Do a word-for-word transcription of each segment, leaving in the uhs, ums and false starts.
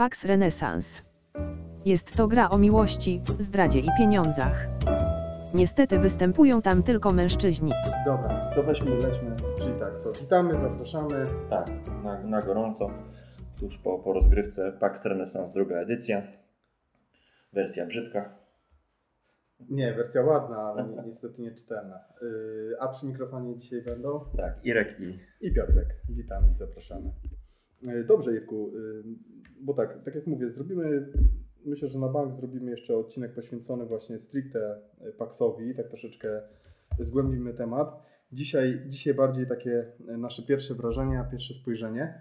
Pax Renaissance. Jest to gra o miłości, zdradzie i pieniądzach. Niestety występują tam tylko mężczyźni. Dobra, to weźmy, lećmy. Czyli tak, co? Witamy, zapraszamy. Tak, na, na gorąco. Tuż po, po rozgrywce Pax Renaissance druga edycja. Wersja brzydka. Nie, wersja ładna, ale ni niestety nieczytelna. Yy, a przy mikrofonie dzisiaj będą? Tak, Irek i... I Piotrek. Witamy i zapraszamy. Yy, dobrze, Irku, yy, bo tak, tak jak mówię, zrobimy... Myślę, że na bank zrobimy jeszcze odcinek poświęcony właśnie stricte Paxowi, tak troszeczkę zgłębimy temat. Dzisiaj, dzisiaj bardziej takie nasze pierwsze wrażenia, pierwsze spojrzenie.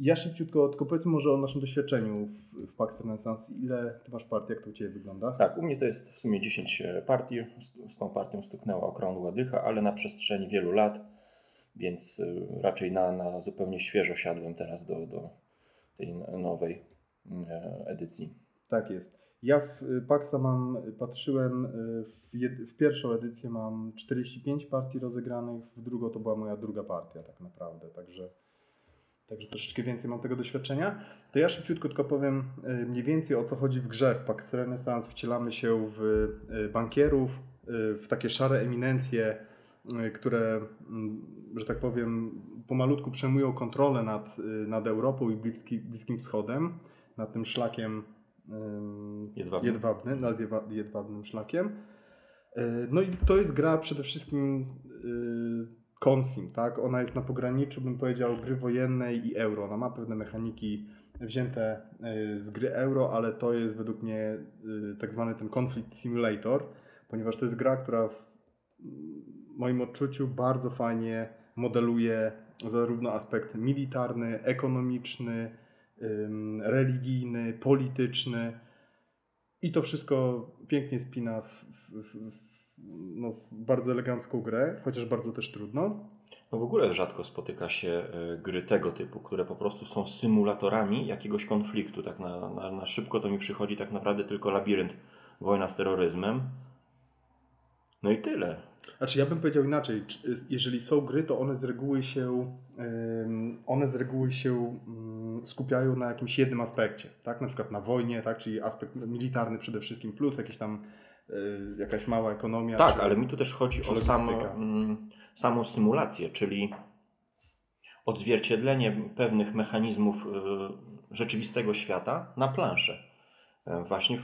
Ja szybciutko, tylko powiedzmy może o naszym doświadczeniu w, w Pax Renaissance. Ile Ty masz partii, jak to u Ciebie wygląda? Tak, u mnie to jest w sumie dziesięć partii. Z, z tą partią stuknęła okrągła dycha, ale na przestrzeni wielu lat, więc raczej na, na zupełnie świeżo siadłem teraz do, do tej nowej edycji. Tak jest. Ja w Paxa mam, patrzyłem, w, jed, w pierwszą edycję mam czterdzieści pięć partii rozegranych, w drugą to była moja druga partia tak naprawdę, także, także troszeczkę więcej mam tego doświadczenia. To ja szybciutko tylko powiem mniej więcej o co chodzi w grze. W Pax Renaissance wcielamy się w bankierów, w takie szare eminencje, które, że tak powiem, pomalutku przejmują kontrolę nad, nad Europą i Bliski, Bliskim Wschodem. Nad tym szlakiem jedwabnym. jedwabnym, nad jedwabnym szlakiem. No i to jest gra przede wszystkim Consim, tak? Ona jest na pograniczu, bym powiedział, gry wojennej i euro. Ona ma pewne mechaniki wzięte z gry euro, ale to jest według mnie tak zwany ten conflict simulator, ponieważ to jest gra, która w moim odczuciu bardzo fajnie modeluje zarówno aspekt militarny, ekonomiczny, religijny, polityczny i to wszystko pięknie spina w, w, w, w, no w bardzo elegancką grę, chociaż bardzo też trudno. No w ogóle rzadko spotyka się gry tego typu, które po prostu są symulatorami jakiegoś konfliktu. Tak na, na, na szybko to mi przychodzi tak naprawdę tylko Labirynt, wojna z terroryzmem. No i tyle. Znaczy ja bym powiedział inaczej, jeżeli są gry, to one z reguły się, one z reguły się skupiają na jakimś jednym aspekcie, tak? Na przykład na wojnie, tak? Czyli aspekt militarny przede wszystkim, plus jakiś tam jakaś mała ekonomia. Tak, czy, ale mi tu też chodzi o samą, samą symulację, czyli odzwierciedlenie pewnych mechanizmów rzeczywistego świata na planszę. Właśnie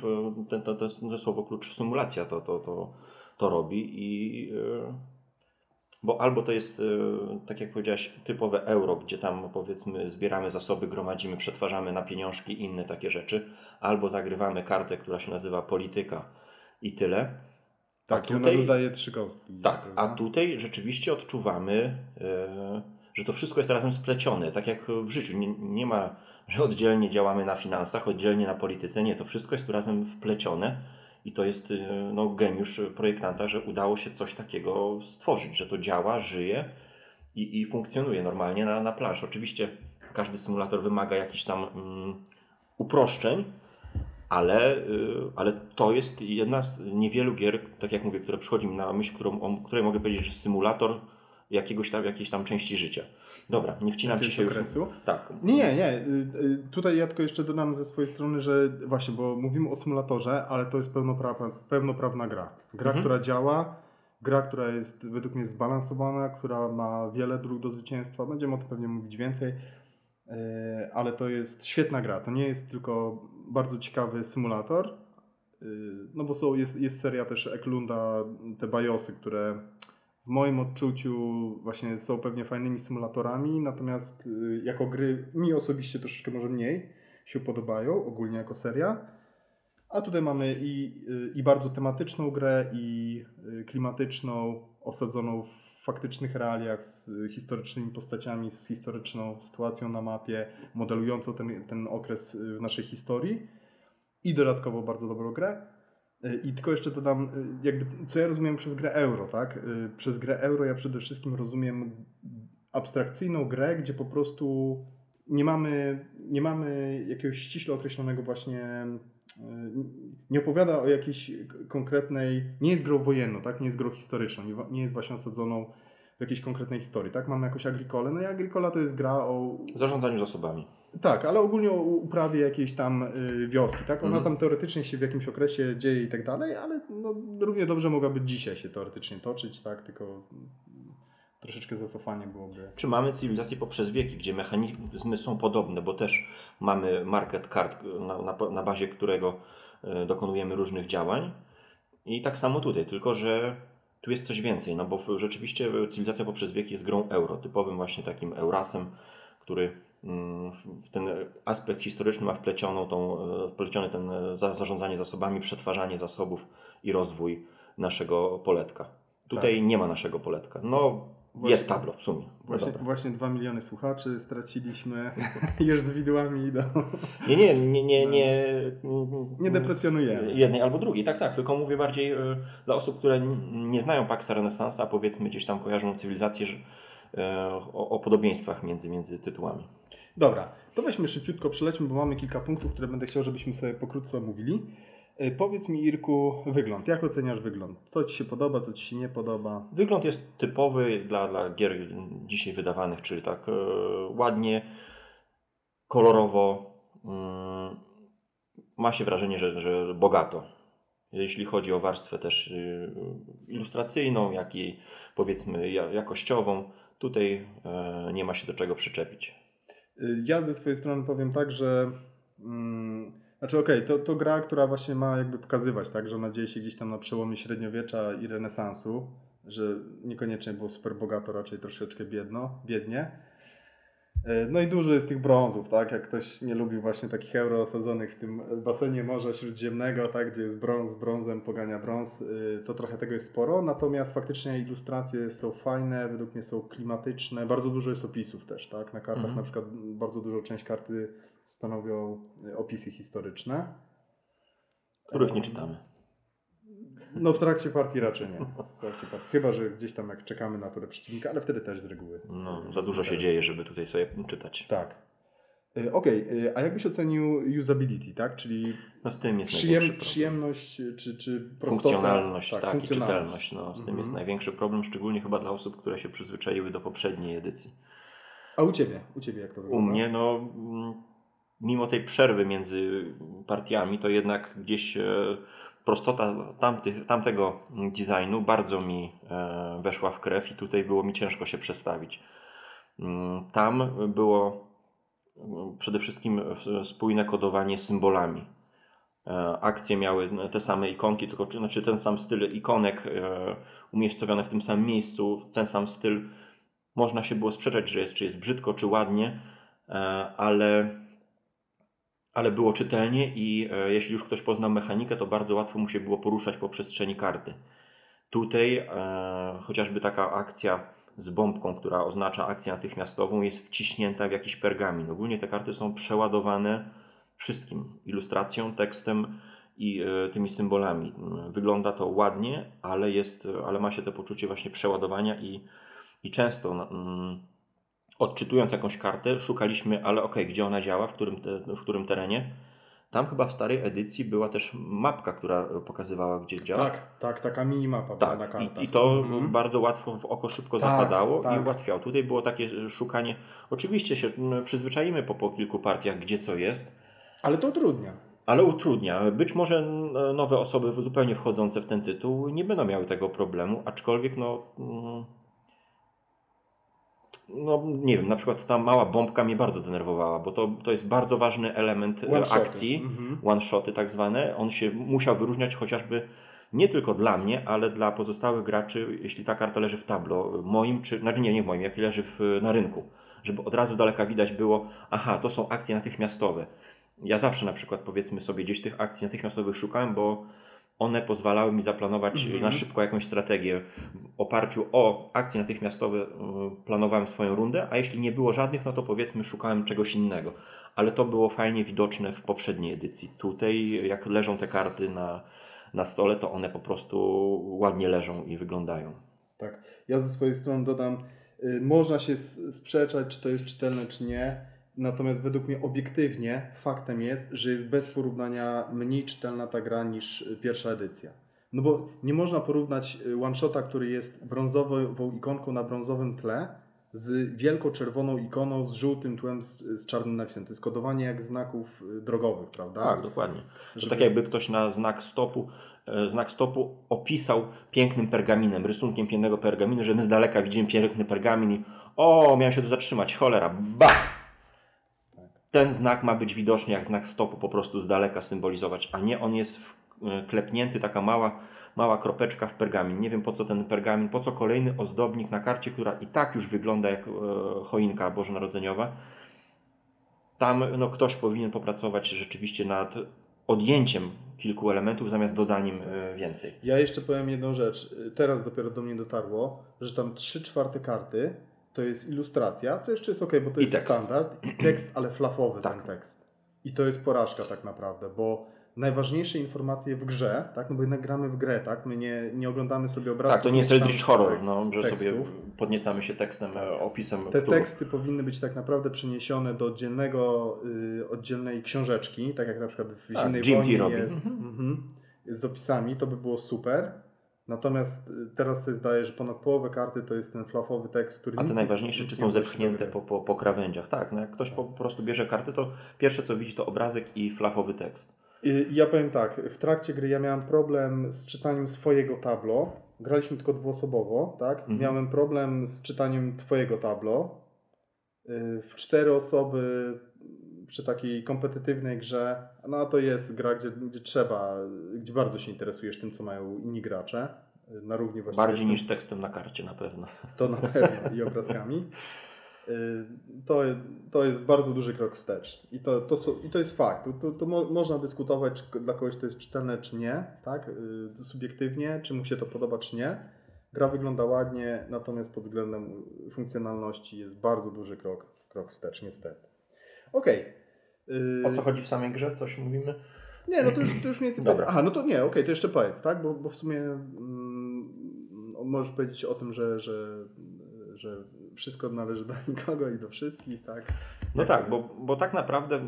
to, to, to jest słowo klucz symulacja, to, to, to to robi i bo albo to jest, tak jak powiedziałaś, typowe euro, gdzie tam powiedzmy zbieramy zasoby, gromadzimy, przetwarzamy na pieniążki i inne takie rzeczy, albo zagrywamy kartę, która się nazywa polityka i tyle. Tak, a tutaj dodaje trzy kostki. Tak, a tutaj rzeczywiście odczuwamy, że to wszystko jest razem splecione, tak jak w życiu. Nie, nie ma, że oddzielnie działamy na finansach, oddzielnie na polityce, nie, to wszystko jest tu razem wplecione. I to jest no, geniusz projektanta, że udało się coś takiego stworzyć, że to działa, żyje i, i funkcjonuje normalnie na, na planszy. Oczywiście każdy symulator wymaga jakichś tam mm, uproszczeń, ale, y, ale to jest jedna z niewielu gier, tak jak mówię, które przychodzi mi na myśl, którą, o której mogę powiedzieć, że symulator jakiegoś tam, jakiejś tam części życia. Dobra, nie wcinam ci się okresu. Już. Tak. Nie, nie, nie. Tutaj ja tylko jeszcze dodam ze swojej strony, że właśnie, bo mówimy o symulatorze, ale to jest pełnoprawna, pełnoprawna gra. Gra, mhm. która działa, gra, która jest według mnie zbalansowana, która ma wiele dróg do zwycięstwa. Będziemy o tym pewnie mówić więcej, ale to jest świetna gra. To nie jest tylko bardzo ciekawy symulator, no bo są, jest, jest seria też Eklunda, te Bajosy, które w moim odczuciu właśnie są pewnie fajnymi symulatorami, natomiast jako gry mi osobiście troszeczkę może mniej się podobają, ogólnie jako seria. A tutaj mamy i, i bardzo tematyczną grę, i klimatyczną, osadzoną w faktycznych realiach, z historycznymi postaciami, z historyczną sytuacją na mapie, modelującą ten, ten okres w naszej historii i dodatkowo bardzo dobrą grę. I tylko jeszcze dodam, jakby, co ja rozumiem przez grę euro, tak? Przez grę euro ja przede wszystkim rozumiem abstrakcyjną grę, gdzie po prostu nie mamy, nie mamy jakiegoś ściśle określonego właśnie, nie opowiada o jakiejś konkretnej, nie jest grą wojenną, tak? Nie jest grą historyczną, nie jest właśnie osadzoną jakiejś konkretnej historii, tak? Mamy jakąś Agricolę, no i Agricola to jest gra o... zarządzaniu zasobami. Tak, ale ogólnie o uprawie jakiejś tam y, wioski, tak? Ona mm. tam teoretycznie się w jakimś okresie dzieje i tak dalej, ale no, równie dobrze mogłaby dzisiaj się teoretycznie toczyć, tak? Tylko troszeczkę zacofanie byłoby. Czy mamy cywilizację poprzez wieki, gdzie mechanizmy są podobne, bo też mamy market card, na, na, na bazie którego y, dokonujemy różnych działań i tak samo tutaj, tylko że tu jest coś więcej, no bo rzeczywiście cywilizacja poprzez wieki jest grą euro, typowym właśnie takim Eurasem, który w ten aspekt historyczny ma wplecioną tą, wpleciony ten zarządzanie zasobami, przetwarzanie zasobów i rozwój naszego poletka. Tutaj tak. Nie ma naszego poletka. No właśnie, jest tablo w sumie. Właśnie, no właśnie dwa miliony słuchaczy straciliśmy już z widłami do... Nie, nie, nie, nie, nie, nie deprecjonujemy. Jednej albo drugiej, tak, tak. Tylko mówię bardziej y, dla osób, które nie znają Paxa Renaissance, a powiedzmy gdzieś tam kojarzą cywilizację y, o, o podobieństwach między, między tytułami. Dobra, to weźmy szybciutko, przelećmy, bo mamy kilka punktów, które będę chciał, żebyśmy sobie pokrótce omówili. Powiedz mi, Irku, wygląd. Jak oceniasz wygląd? Co Ci się podoba, co Ci się nie podoba? Wygląd jest typowy dla, dla gier dzisiaj wydawanych, czyli tak yy, ładnie, kolorowo. Yy, ma się wrażenie, że, że bogato. Jeśli chodzi o warstwę też yy, ilustracyjną, jak i powiedzmy jakościową, tutaj yy, nie ma się do czego przyczepić. Ja ze swojej strony powiem tak, że... Yy... Znaczy okej, okay, to, to gra, która właśnie ma jakby pokazywać, tak, że ona dzieje się gdzieś tam na przełomie średniowiecza i renesansu, że niekoniecznie było super bogato, raczej troszeczkę biedno, biednie. No i dużo jest tych brązów, tak, jak ktoś nie lubił właśnie takich euro osadzonych w tym basenie Morza Śródziemnego, tak, gdzie jest brąz, z brązem pogania brąz, to trochę tego jest sporo, natomiast faktycznie ilustracje są fajne, według mnie są klimatyczne, bardzo dużo jest opisów też, tak, na kartach mhm. na przykład bardzo dużą część karty stanowią opisy historyczne. Których nie czytamy. No w trakcie partii raczej nie. W trakcie partii. Chyba, że gdzieś tam jak czekamy na turę przeciwnika, ale wtedy też z reguły. No, za dużo się dzieje, żeby tutaj sobie czytać. Tak. Okej, okay. A jakbyś ocenił usability, tak? Czyli no z tym jest przyjem, przyjemność czy, czy prostota. Funkcjonalność, tak, tak funkcjonalność. I czytelność. No, z tym mhm. jest największy problem, szczególnie chyba dla osób, które się przyzwyczaiły do poprzedniej edycji. A u Ciebie? U Ciebie jak to wygląda? U mnie no... Mimo tej przerwy między partiami, to jednak gdzieś prostota tamtych, tamtego designu bardzo mi weszła w krew i tutaj było mi ciężko się przestawić. Tam było przede wszystkim spójne kodowanie symbolami. Akcje miały te same ikonki, tylko znaczy ten sam styl ikonek umiejscowione w tym samym miejscu, ten sam styl. Można się było sprzeczać, że jest, czy jest brzydko, czy ładnie, ale... ale było czytelnie i e, jeśli już ktoś poznał mechanikę, to bardzo łatwo mu się było poruszać po przestrzeni karty. Tutaj e, chociażby taka akcja z bombką, która oznacza akcję natychmiastową, jest wciśnięta w jakiś pergamin. Ogólnie te karty są przeładowane wszystkim, ilustracją, tekstem i e, tymi symbolami. Wygląda to ładnie, ale, jest, ale ma się to poczucie właśnie przeładowania i, i często... Mm, odczytując jakąś kartę, szukaliśmy, ale okej, okay, gdzie ona działa, w którym, te, w którym terenie. Tam chyba w starej edycji była też mapka, która pokazywała, gdzie działa. Tak, tak, taka minimapa tak. była na kartach. I, i to mhm. bardzo łatwo w oko szybko tak, zapadało tak. i ułatwiało. Tutaj było takie szukanie. Oczywiście się przyzwyczajimy po, po kilku partiach, gdzie co jest. Ale to utrudnia. Ale utrudnia. Być może nowe osoby zupełnie wchodzące w ten tytuł nie będą miały tego problemu, aczkolwiek no... No nie wiem, na przykład ta mała bombka mnie bardzo denerwowała, bo to, to jest bardzo ważny element one-shoty. Akcji, mm-hmm. one-shoty tak zwane. On się musiał wyróżniać chociażby nie tylko dla mnie, ale dla pozostałych graczy, jeśli ta karta leży w tablo moim, czy znaczy nie, nie w moim, jak leży w, na rynku, żeby od razu z daleka widać było, aha, to są akcje natychmiastowe. Ja zawsze na przykład powiedzmy sobie gdzieś tych akcji natychmiastowych szukałem, bo one pozwalały mi zaplanować mm-hmm. na szybko jakąś strategię. W oparciu o akcje natychmiastowe planowałem swoją rundę, a jeśli nie było żadnych, no to powiedzmy szukałem czegoś innego. Ale to było fajnie widoczne w poprzedniej edycji. Tutaj jak leżą te karty na, na stole, to one po prostu ładnie leżą i wyglądają. Tak. Ja ze swojej strony dodam, yy, można się sprzeczać, czy to jest czytelne, czy nie. Natomiast według mnie obiektywnie faktem jest, że jest bez porównania mniej czytelna ta gra niż pierwsza edycja. No bo nie można porównać one-shota, który jest brązową ikonką na brązowym tle z wielko-czerwoną ikoną z żółtym tłem z, z czarnym napisem. To jest kodowanie jak znaków drogowych, prawda? Tak, dokładnie. Żeby... To tak jakby ktoś na znak stopu znak stopu opisał pięknym pergaminem, rysunkiem pięknego pergaminu, że my z daleka widzimy piękny pergamin i o, miałem się tu zatrzymać, cholera, bach! Ten znak ma być widoczny jak znak stopu, po prostu z daleka symbolizować, a nie on jest wklepnięty, taka mała, mała kropeczka w pergamin. Nie wiem po co ten pergamin, po co kolejny ozdobnik na karcie, która i tak już wygląda jak e, choinka bożonarodzeniowa. Tam no, ktoś powinien popracować rzeczywiście nad odjęciem kilku elementów zamiast dodaniem e, więcej. Ja jeszcze powiem jedną rzecz. Teraz dopiero do mnie dotarło, że tam trzy czwarte karty to jest ilustracja, co jeszcze jest ok, bo to I jest tekst. standard i tekst, ale flafowy tak. ten tekst. I to jest porażka tak naprawdę, bo najważniejsze informacje w grze, tak? No bo jednak gramy w grę, tak? My nie, nie oglądamy sobie obrazów. Tak, to nie jest Eldrich Horror, tekst, no, że tekstów. sobie podniecamy się tekstem, opisem. Te którego... teksty powinny być tak naprawdę przeniesione do oddzielnego, yy, oddzielnej książeczki, tak jak na przykład w Zimnej tak, Wojnie robi. jest mm-hmm. z opisami, to by było super. Natomiast teraz sobie zdaję, że ponad połowę karty to jest ten flafowy tekst, który... A te najważniejsze, czy są zepchnięte po, po, po krawędziach. Tak, no jak ktoś po prostu bierze karty, to pierwsze co widzi to obrazek i flafowy tekst. Ja powiem tak, w trakcie gry ja miałem problem z czytaniem swojego tablo. Graliśmy tylko dwuosobowo, tak? Mhm. Miałem problem z czytaniem twojego tablo. W cztery osoby przy takiej kompetytywnej grze, no a to jest gra, gdzie, gdzie trzeba, gdzie bardzo się interesujesz tym, co mają inni gracze. Na równi właściwie bardziej niż tekstem na karcie na pewno. To na pewno i obrazkami. To, to jest bardzo duży krok wstecz i to, to, i to jest fakt. To, to mo, można dyskutować, czy dla kogoś to jest czytelne, czy nie, tak? Subiektywnie, czy mu się to podoba, czy nie. Gra wygląda ładnie, natomiast pod względem funkcjonalności jest bardzo duży krok, krok wstecz, niestety. Okej. Okay. O co chodzi w samej grze? Coś mówimy? Nie, no to już, to już mniej więcej... Dobra. Aha, no to nie, okej, okay, to jeszcze powiedz, tak? Bo, bo w sumie mm, możesz powiedzieć o tym, że... że że wszystko należy do nikogo i do wszystkich, tak? No tak, bo, bo tak naprawdę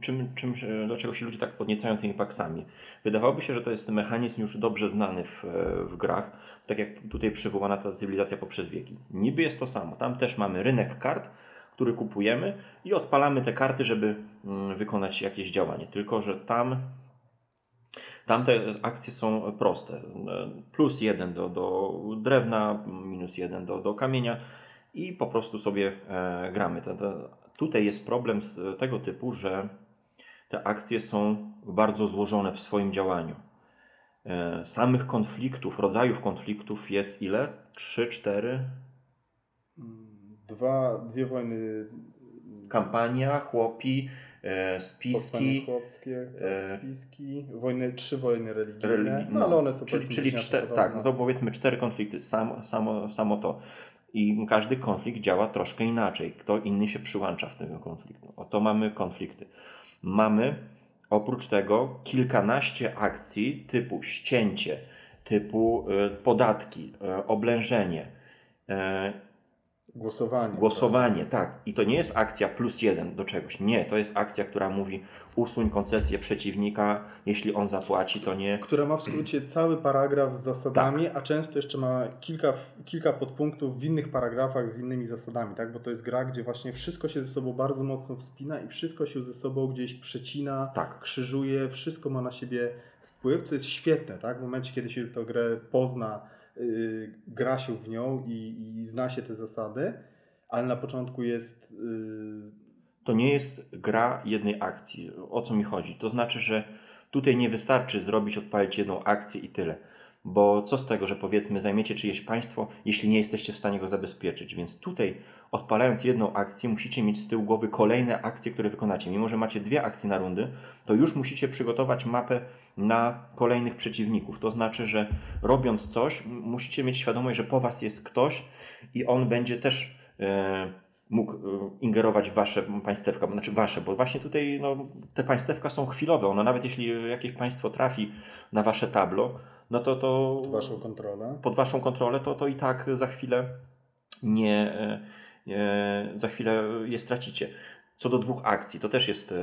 czym, czym, dlaczego się ludzie tak podniecają tymi paksami? Wydawałoby się, że to jest mechanizm już dobrze znany w, w grach, tak jak tutaj przywołana ta cywilizacja poprzez wieki. Niby jest to samo. Tam też mamy rynek kart, który kupujemy i odpalamy te karty, żeby wykonać jakieś działanie. Tylko że tam... Tamte akcje są proste. Plus jeden do, do drewna, minus jeden do, do kamienia i po prostu sobie e, gramy. Te, te, tutaj jest problem z tego typu, że te akcje są bardzo złożone w swoim działaniu. E, samych konfliktów, rodzajów konfliktów jest ile? Trzy, cztery? Dwa, dwie wojny. Kampania, chłopi. Spiski, chłopskie, tak, spiski, wojny, trzy wojny religijne, religi- no, no, ale one są czyli, czyli czter, tak, no to powiedzmy cztery konflikty, samo, samo, samo to. I każdy konflikt działa troszkę inaczej. Kto inny się przyłącza w tym konfliktu. Oto mamy konflikty. Mamy oprócz tego kilkanaście akcji typu ścięcie, typu y, podatki, y, oblężenie. Y, Głosowanie. Głosowanie, tak. I to nie jest akcja plus jeden do czegoś. Nie, to jest akcja, która mówi usuń koncesję przeciwnika, jeśli on zapłaci, to nie... Która ma w skrócie cały paragraf z zasadami, tak. A często jeszcze ma kilka, kilka podpunktów w innych paragrafach z innymi zasadami, tak? Bo to jest gra, gdzie właśnie wszystko się ze sobą bardzo mocno wspina i wszystko się ze sobą gdzieś przecina, tak. Krzyżuje, wszystko ma na siebie wpływ, co jest świetne, tak? W momencie, kiedy się tę grę pozna, Yy, gra się w nią i, i zna się te zasady, ale na początku jest... Yy... To nie jest gra jednej akcji. O co mi chodzi? To znaczy, że tutaj nie wystarczy zrobić, odpalić jedną akcję i tyle. Bo co z tego, że powiedzmy zajmiecie czyjeś państwo, jeśli nie jesteście w stanie go zabezpieczyć. Więc tutaj odpalając jedną akcję musicie mieć z tyłu głowy kolejne akcje, które wykonacie. Mimo, że macie dwie akcje na rundy, to już musicie przygotować mapę na kolejnych przeciwników. To znaczy, że robiąc coś musicie mieć świadomość, że po was jest ktoś i on będzie też yy, mógł ingerować w wasze państewka. Znaczy wasze, bo właśnie tutaj no, te państewka są chwilowe. Ono nawet jeśli jakieś państwo trafi na wasze tablo, no to, to pod waszą kontrolę, pod waszą kontrolę to, to i tak za chwilę nie, nie, za chwilę je stracicie. Co do dwóch akcji, to też jest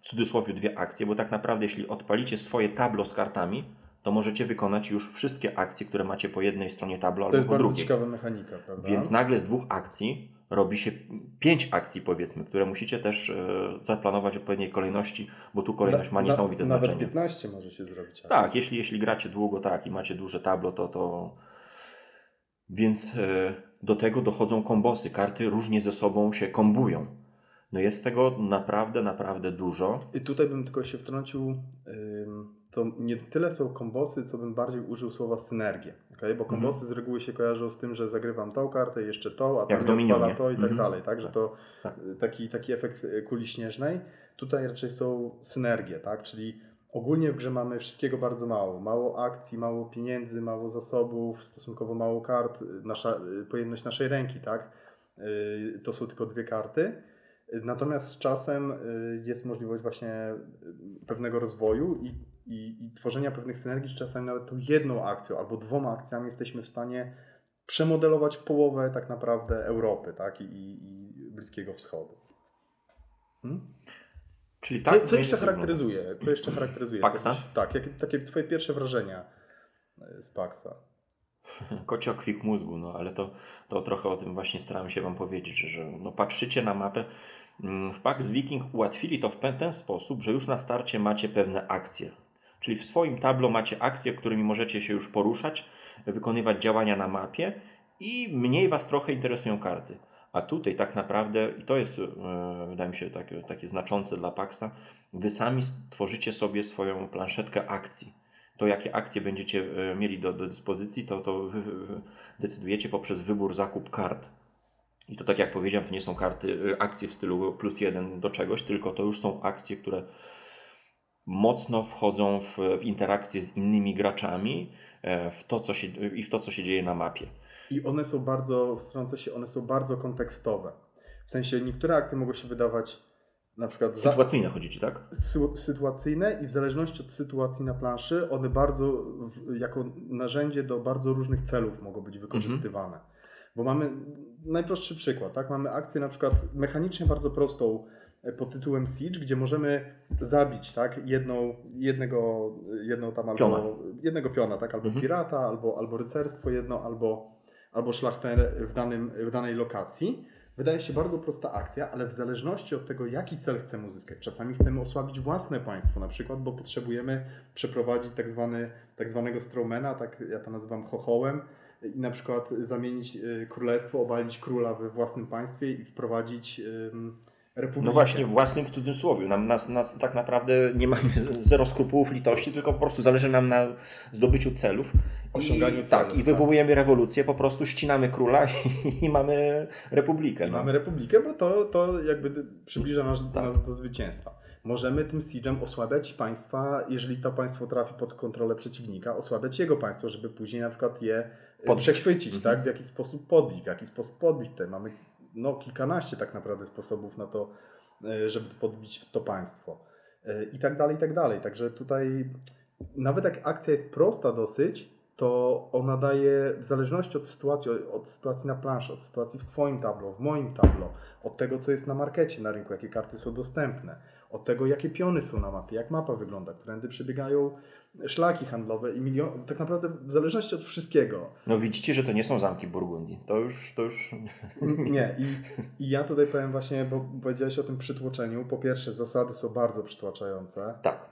w cudzysłowie dwie akcje, bo tak naprawdę jeśli odpalicie swoje tablo z kartami, to możecie wykonać już wszystkie akcje, które macie po jednej stronie tabla albo po drugiej. To jest bardzo ciekawa mechanika, prawda? Więc nagle z dwóch akcji robi się pięć akcji, powiedzmy, które musicie też e, zaplanować w odpowiedniej kolejności, bo tu kolejność na, ma niesamowite na, znaczenie. Nawet piętnaście może się zrobić akcji. Tak, jeśli, jeśli gracie długo tak i macie duże tablo, to... to... Więc e, do tego dochodzą kombosy. Karty różnie ze sobą się kombują. No jest tego naprawdę, naprawdę dużo. I tutaj bym tylko się wtrącił... Ym... to nie tyle są kombosy, co bym bardziej użył słowa synergie, okay? Bo kombosy mm-hmm. z reguły się kojarzą z tym, że zagrywam tą kartę, jeszcze tą, a tam mi odpala to i tak mm-hmm. dalej, tak? Że tak. to tak. Taki, taki efekt kuli śnieżnej. Tutaj raczej są synergie, tak? Czyli ogólnie w grze mamy wszystkiego bardzo mało. Mało akcji, mało pieniędzy, mało zasobów, stosunkowo mało kart, nasza, pojemność naszej ręki, tak? To są tylko dwie karty. Natomiast z czasem jest możliwość właśnie pewnego rozwoju i, i, i tworzenia pewnych synergii, czasami nawet tą jedną akcją albo dwoma akcjami jesteśmy w stanie przemodelować połowę tak naprawdę Europy, tak? I, i Bliskiego Wschodu. Hmm? Czyli tak, co, co jeszcze charakteryzuje? Co jeszcze charakteryzuje? Paxa? Coś, tak, jakie, takie twoje pierwsze wrażenia z Paxa? Kociokwik mózgu, no ale to, to trochę o tym właśnie starałem się Wam powiedzieć, że, że no, patrzycie na mapę. W Pax Viking ułatwili to w ten sposób, że już na starcie macie pewne akcje. Czyli w swoim tablo macie akcje, którymi możecie się już poruszać, wykonywać działania na mapie i mniej Was trochę interesują karty. A tutaj tak naprawdę, i to jest wydaje mi się takie, takie znaczące dla Paxa, Wy sami tworzycie sobie swoją planszetkę akcji. To jakie akcje będziecie mieli do, do dyspozycji, to, to wy, wy decydujecie poprzez wybór, zakup kart. I to tak jak powiedziałem, to nie są karty, akcje w stylu plus jeden do czegoś, tylko to już są akcje, które mocno wchodzą w, w interakcję z innymi graczami w to, co się, i w to, co się dzieje na mapie. I one są bardzo, wtrącę się, one są bardzo kontekstowe. W sensie niektóre akcje mogą się wydawać na przykład sytuacyjne chodzi ci, tak? Sy- sytuacyjne i w zależności od sytuacji na planszy one bardzo w, jako narzędzie do bardzo różnych celów mogą być wykorzystywane. Mm-hmm. Bo mamy najprostszy przykład, tak? Mamy akcję na przykład mechanicznie bardzo prostą pod tytułem Siege, gdzie możemy zabić, tak? Jedną, jednego, jedną tam albo piona. jednego piona, tak? Albo mm-hmm. pirata, albo, albo rycerstwo jedno, albo, albo szlachter w, danym, w danej lokacji. Wydaje się bardzo prosta akcja, ale w zależności od tego, jaki cel chcemy uzyskać, czasami chcemy osłabić własne państwo, na przykład, bo potrzebujemy przeprowadzić tak, zwany, tak zwanego strawmana, tak ja to nazywam chochołem, i na przykład zamienić królestwo, obalić króla we własnym państwie i wprowadzić um, republikę. No właśnie, własnym w cudzysłowie. Nam, nas, nas tak naprawdę nie mamy zero skrupułów litości, tylko po prostu zależy nam na zdobyciu celów. Osiąganiu I, celu, tak, i wywołujemy tak. rewolucję, po prostu ścinamy króla i, i mamy republikę. I no. Mamy republikę, bo to, to jakby przybliża nas, tak. nas do zwycięstwa. Możemy tym siege'em osłabiać państwa, jeżeli to państwo trafi pod kontrolę przeciwnika, osłabiać jego państwo, żeby później na przykład je podbić. Przechwycić, mhm. tak? W jakiś sposób podbić, w jakiś sposób podbić. Tutaj mamy no, kilkanaście tak naprawdę sposobów na to, żeby podbić to państwo. I tak dalej, i tak dalej. Także tutaj nawet jak akcja jest prosta dosyć, to ona daje, w zależności od sytuacji, od sytuacji na planszy, od sytuacji w Twoim tablo, w moim tablo, od tego, co jest na markecie, na rynku, jakie karty są dostępne, od tego, jakie piony są na mapie, jak mapa wygląda, którędy przebiegają szlaki handlowe i milion... Tak naprawdę w zależności od wszystkiego. No widzicie, że to nie są zamki Burgundii. To już... To już... Nie. I, I ja tutaj powiem właśnie, bo powiedziałeś o tym przytłoczeniu. Po pierwsze, zasady są bardzo przytłaczające. Tak.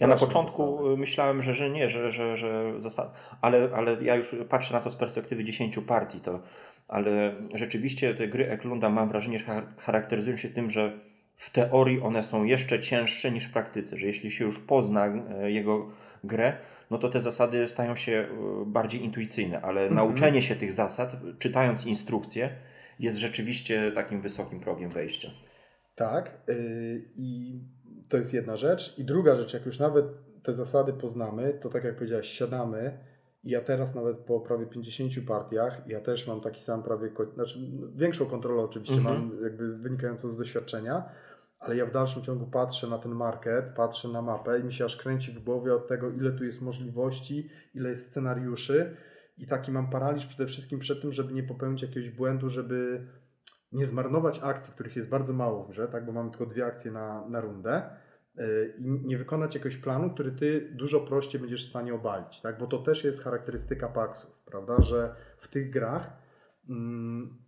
Ja na początku zasady. myślałem, że, że nie, że, że, że zasady, ale, ale ja już patrzę na to z perspektywy dziesięciu partii, to, ale rzeczywiście te gry Eklunda mam wrażenie, że charakteryzują się tym, że w teorii one są jeszcze cięższe niż w praktyce, że jeśli się już pozna jego grę, no to te zasady stają się bardziej intuicyjne, ale mm-hmm. nauczenie się tych zasad, czytając instrukcje, jest rzeczywiście takim wysokim progiem wejścia. Tak yy, i to jest jedna rzecz. I druga rzecz, jak już nawet te zasady poznamy, to tak jak powiedziałeś, siadamy i ja teraz nawet po prawie pięćdziesięciu partiach, ja też mam taki sam prawie, znaczy większą kontrolę oczywiście mhm. mam jakby wynikającą z doświadczenia, ale ja w dalszym ciągu patrzę na ten market, patrzę na mapę i mi się aż kręci w głowie od tego, ile tu jest możliwości, ile jest scenariuszy i taki mam paraliż przede wszystkim przed tym, żeby nie popełnić jakiegoś błędu, żeby... nie zmarnować akcji, których jest bardzo mało w grze, tak, bo mamy tylko dwie akcje na, na rundę i nie wykonać jakiegoś planu, który ty dużo prościej będziesz w stanie obalić, tak? Bo to też jest charakterystyka Paxów, prawda? Że w tych grach mm,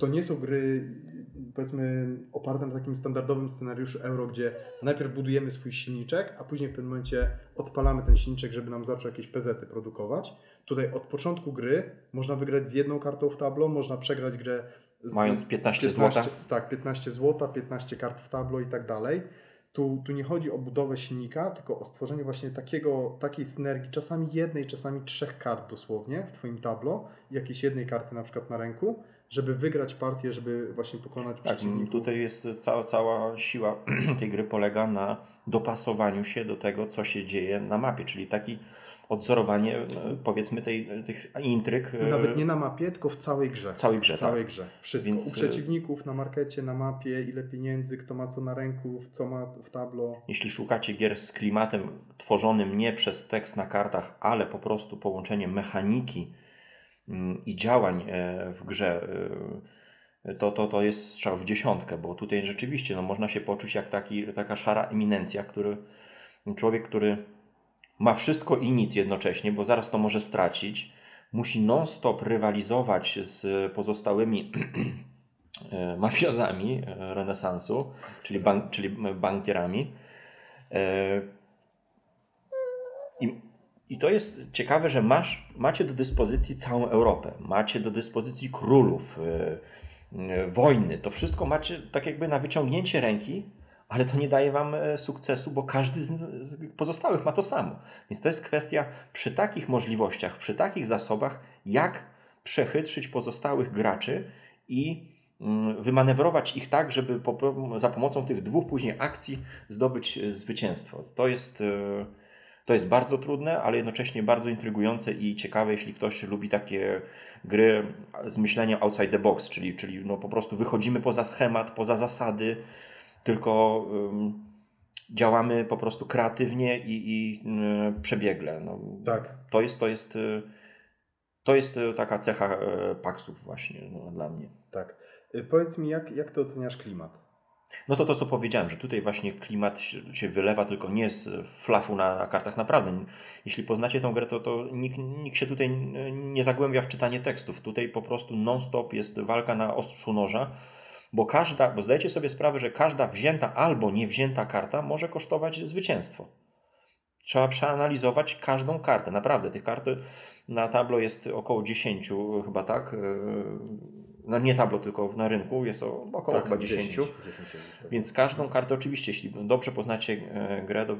to nie są gry, powiedzmy, oparte na takim standardowym scenariuszu euro, gdzie najpierw budujemy swój silniczek, a później w pewnym momencie odpalamy ten silniczek, żeby nam zaczął jakieś pezety produkować. Tutaj od początku gry można wygrać z jedną kartą w tablo, można przegrać grę z... Mając piętnaście złota. Tak, piętnaście złota, piętnaście kart w tablo i tak dalej. Tu, tu nie chodzi o budowę silnika, tylko o stworzenie właśnie takiego, takiej synergii, czasami jednej, czasami trzech kart dosłownie w twoim tablo, jakiejś jednej karty na przykład na ręku, żeby wygrać partię, żeby właśnie pokonać tak, przeciwników. Tutaj jest cała, cała siła tej gry polega na dopasowaniu się do tego, co się dzieje na mapie, czyli taki odzorowanie, powiedzmy, tej, tych intryg. Nawet nie na mapie, tylko w całej grze. W całej grze, w całej tak. grze. Wszystko. Więc... U przeciwników, na markecie, na mapie, ile pieniędzy, kto ma co na ręku, co ma w tablo. Jeśli szukacie gier z klimatem tworzonym nie przez tekst na kartach, ale po prostu połączenie mechaniki i działań w grze, to, to, to jest strzał w dziesiątkę, bo tutaj rzeczywiście no, można się poczuć jak taki, taka szara eminencja, który, człowiek, który ma wszystko i nic jednocześnie, bo zaraz to może stracić, musi non-stop rywalizować z pozostałymi mafiozami renesansu, czyli, bank, czyli bankierami. I I to jest ciekawe, że masz, macie do dyspozycji całą Europę, macie do dyspozycji królów, yy, yy, wojny, to wszystko macie tak jakby na wyciągnięcie ręki, ale to nie daje wam sukcesu, bo każdy z, z pozostałych ma to samo. Więc to jest kwestia przy takich możliwościach, przy takich zasobach, jak przechytrzyć pozostałych graczy i yy, wymanewrować ich tak, żeby po, za pomocą tych dwóch później akcji zdobyć zwycięstwo. To jest... Yy, To jest bardzo trudne, ale jednocześnie bardzo intrygujące i ciekawe, jeśli ktoś lubi takie gry z myśleniem outside the box, czyli, czyli no po prostu wychodzimy poza schemat, poza zasady, tylko um, działamy po prostu kreatywnie i, i y, przebiegle. No, tak. To jest, to jest, to jest taka cecha Paxów właśnie no, dla mnie. Tak. Powiedz mi, jak, jak ty oceniasz klimat? No to to, co powiedziałem, że tutaj właśnie klimat się wylewa, tylko nie z flafu na, na kartach naprawdę. Jeśli poznacie tę grę, to, to nikt, nikt się tutaj nie zagłębia w czytanie tekstów. Tutaj po prostu non-stop jest walka na ostrzu noża, bo każda, bo zdajecie sobie sprawę, że każda wzięta albo niewzięta karta może kosztować zwycięstwo. Trzeba przeanalizować każdą kartę, naprawdę. Tych kart na tablo jest około dziesięciu chyba, tak? No nie tablo, tylko na rynku jest około tak, chyba dziesięć, dziesięć, dziesięć, dziesięć. Więc każdą kartę, oczywiście, jeśli dobrze poznacie grę, do,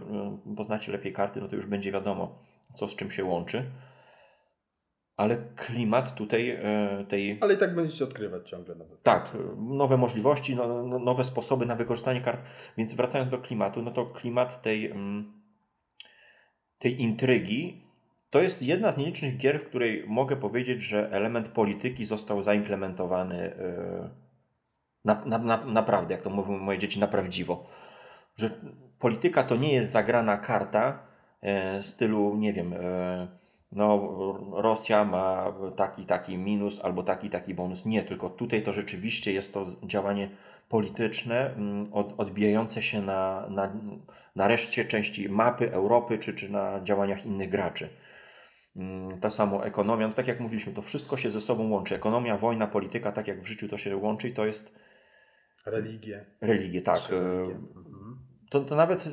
poznacie lepiej karty, no to już będzie wiadomo, co z czym się łączy. Ale klimat tutaj... tej. Ale i tak będziecie odkrywać ciągle nowe. Tak, nowe możliwości, no, nowe sposoby na wykorzystanie kart. Więc wracając do klimatu, no to klimat tej, tej intrygi to jest jedna z nielicznych gier, w której mogę powiedzieć, że element polityki został zaimplementowany na, na, na, naprawdę, jak to mówią moje dzieci, na prawdziwo. Że polityka to nie jest zagrana karta w stylu, nie wiem, no Rosja ma taki, taki minus albo taki, taki bonus. Nie, tylko tutaj to rzeczywiście jest to działanie polityczne od, odbijające się na, na, na reszcie części mapy Europy czy, czy na działaniach innych graczy. Ta sama ekonomia, no tak jak mówiliśmy, to wszystko się ze sobą łączy. Ekonomia, wojna, polityka, tak jak w życiu to się łączy i to jest... Religie. Religie, tak. Religie. To, to nawet,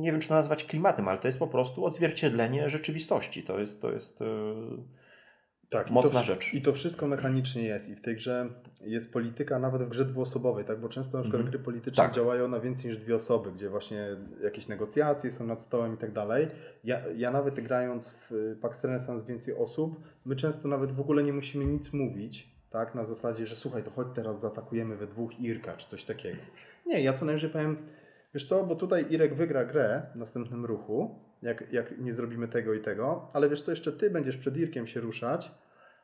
nie wiem czy to nazwać klimatem, ale to jest po prostu odzwierciedlenie rzeczywistości. To jest, to jest tak, mocna i to, rzecz. I to wszystko mechanicznie jest i w tej grze jest polityka nawet w grze dwuosobowej, tak? Bo często na przykład mm-hmm. gry polityczne tak. działają na więcej niż dwie osoby, gdzie właśnie jakieś negocjacje są nad stołem i tak dalej. Ja, ja nawet grając w Pax Renaissance więcej osób, my często nawet w ogóle nie musimy nic mówić, tak? Na zasadzie, że słuchaj, to chodź teraz zaatakujemy we dwóch Irka czy coś takiego. Nie, ja co najwyżej powiem, wiesz co, bo tutaj Irek wygra grę w następnym ruchu, jak, jak nie zrobimy tego i tego, ale wiesz co, jeszcze ty będziesz przed Irkiem się ruszać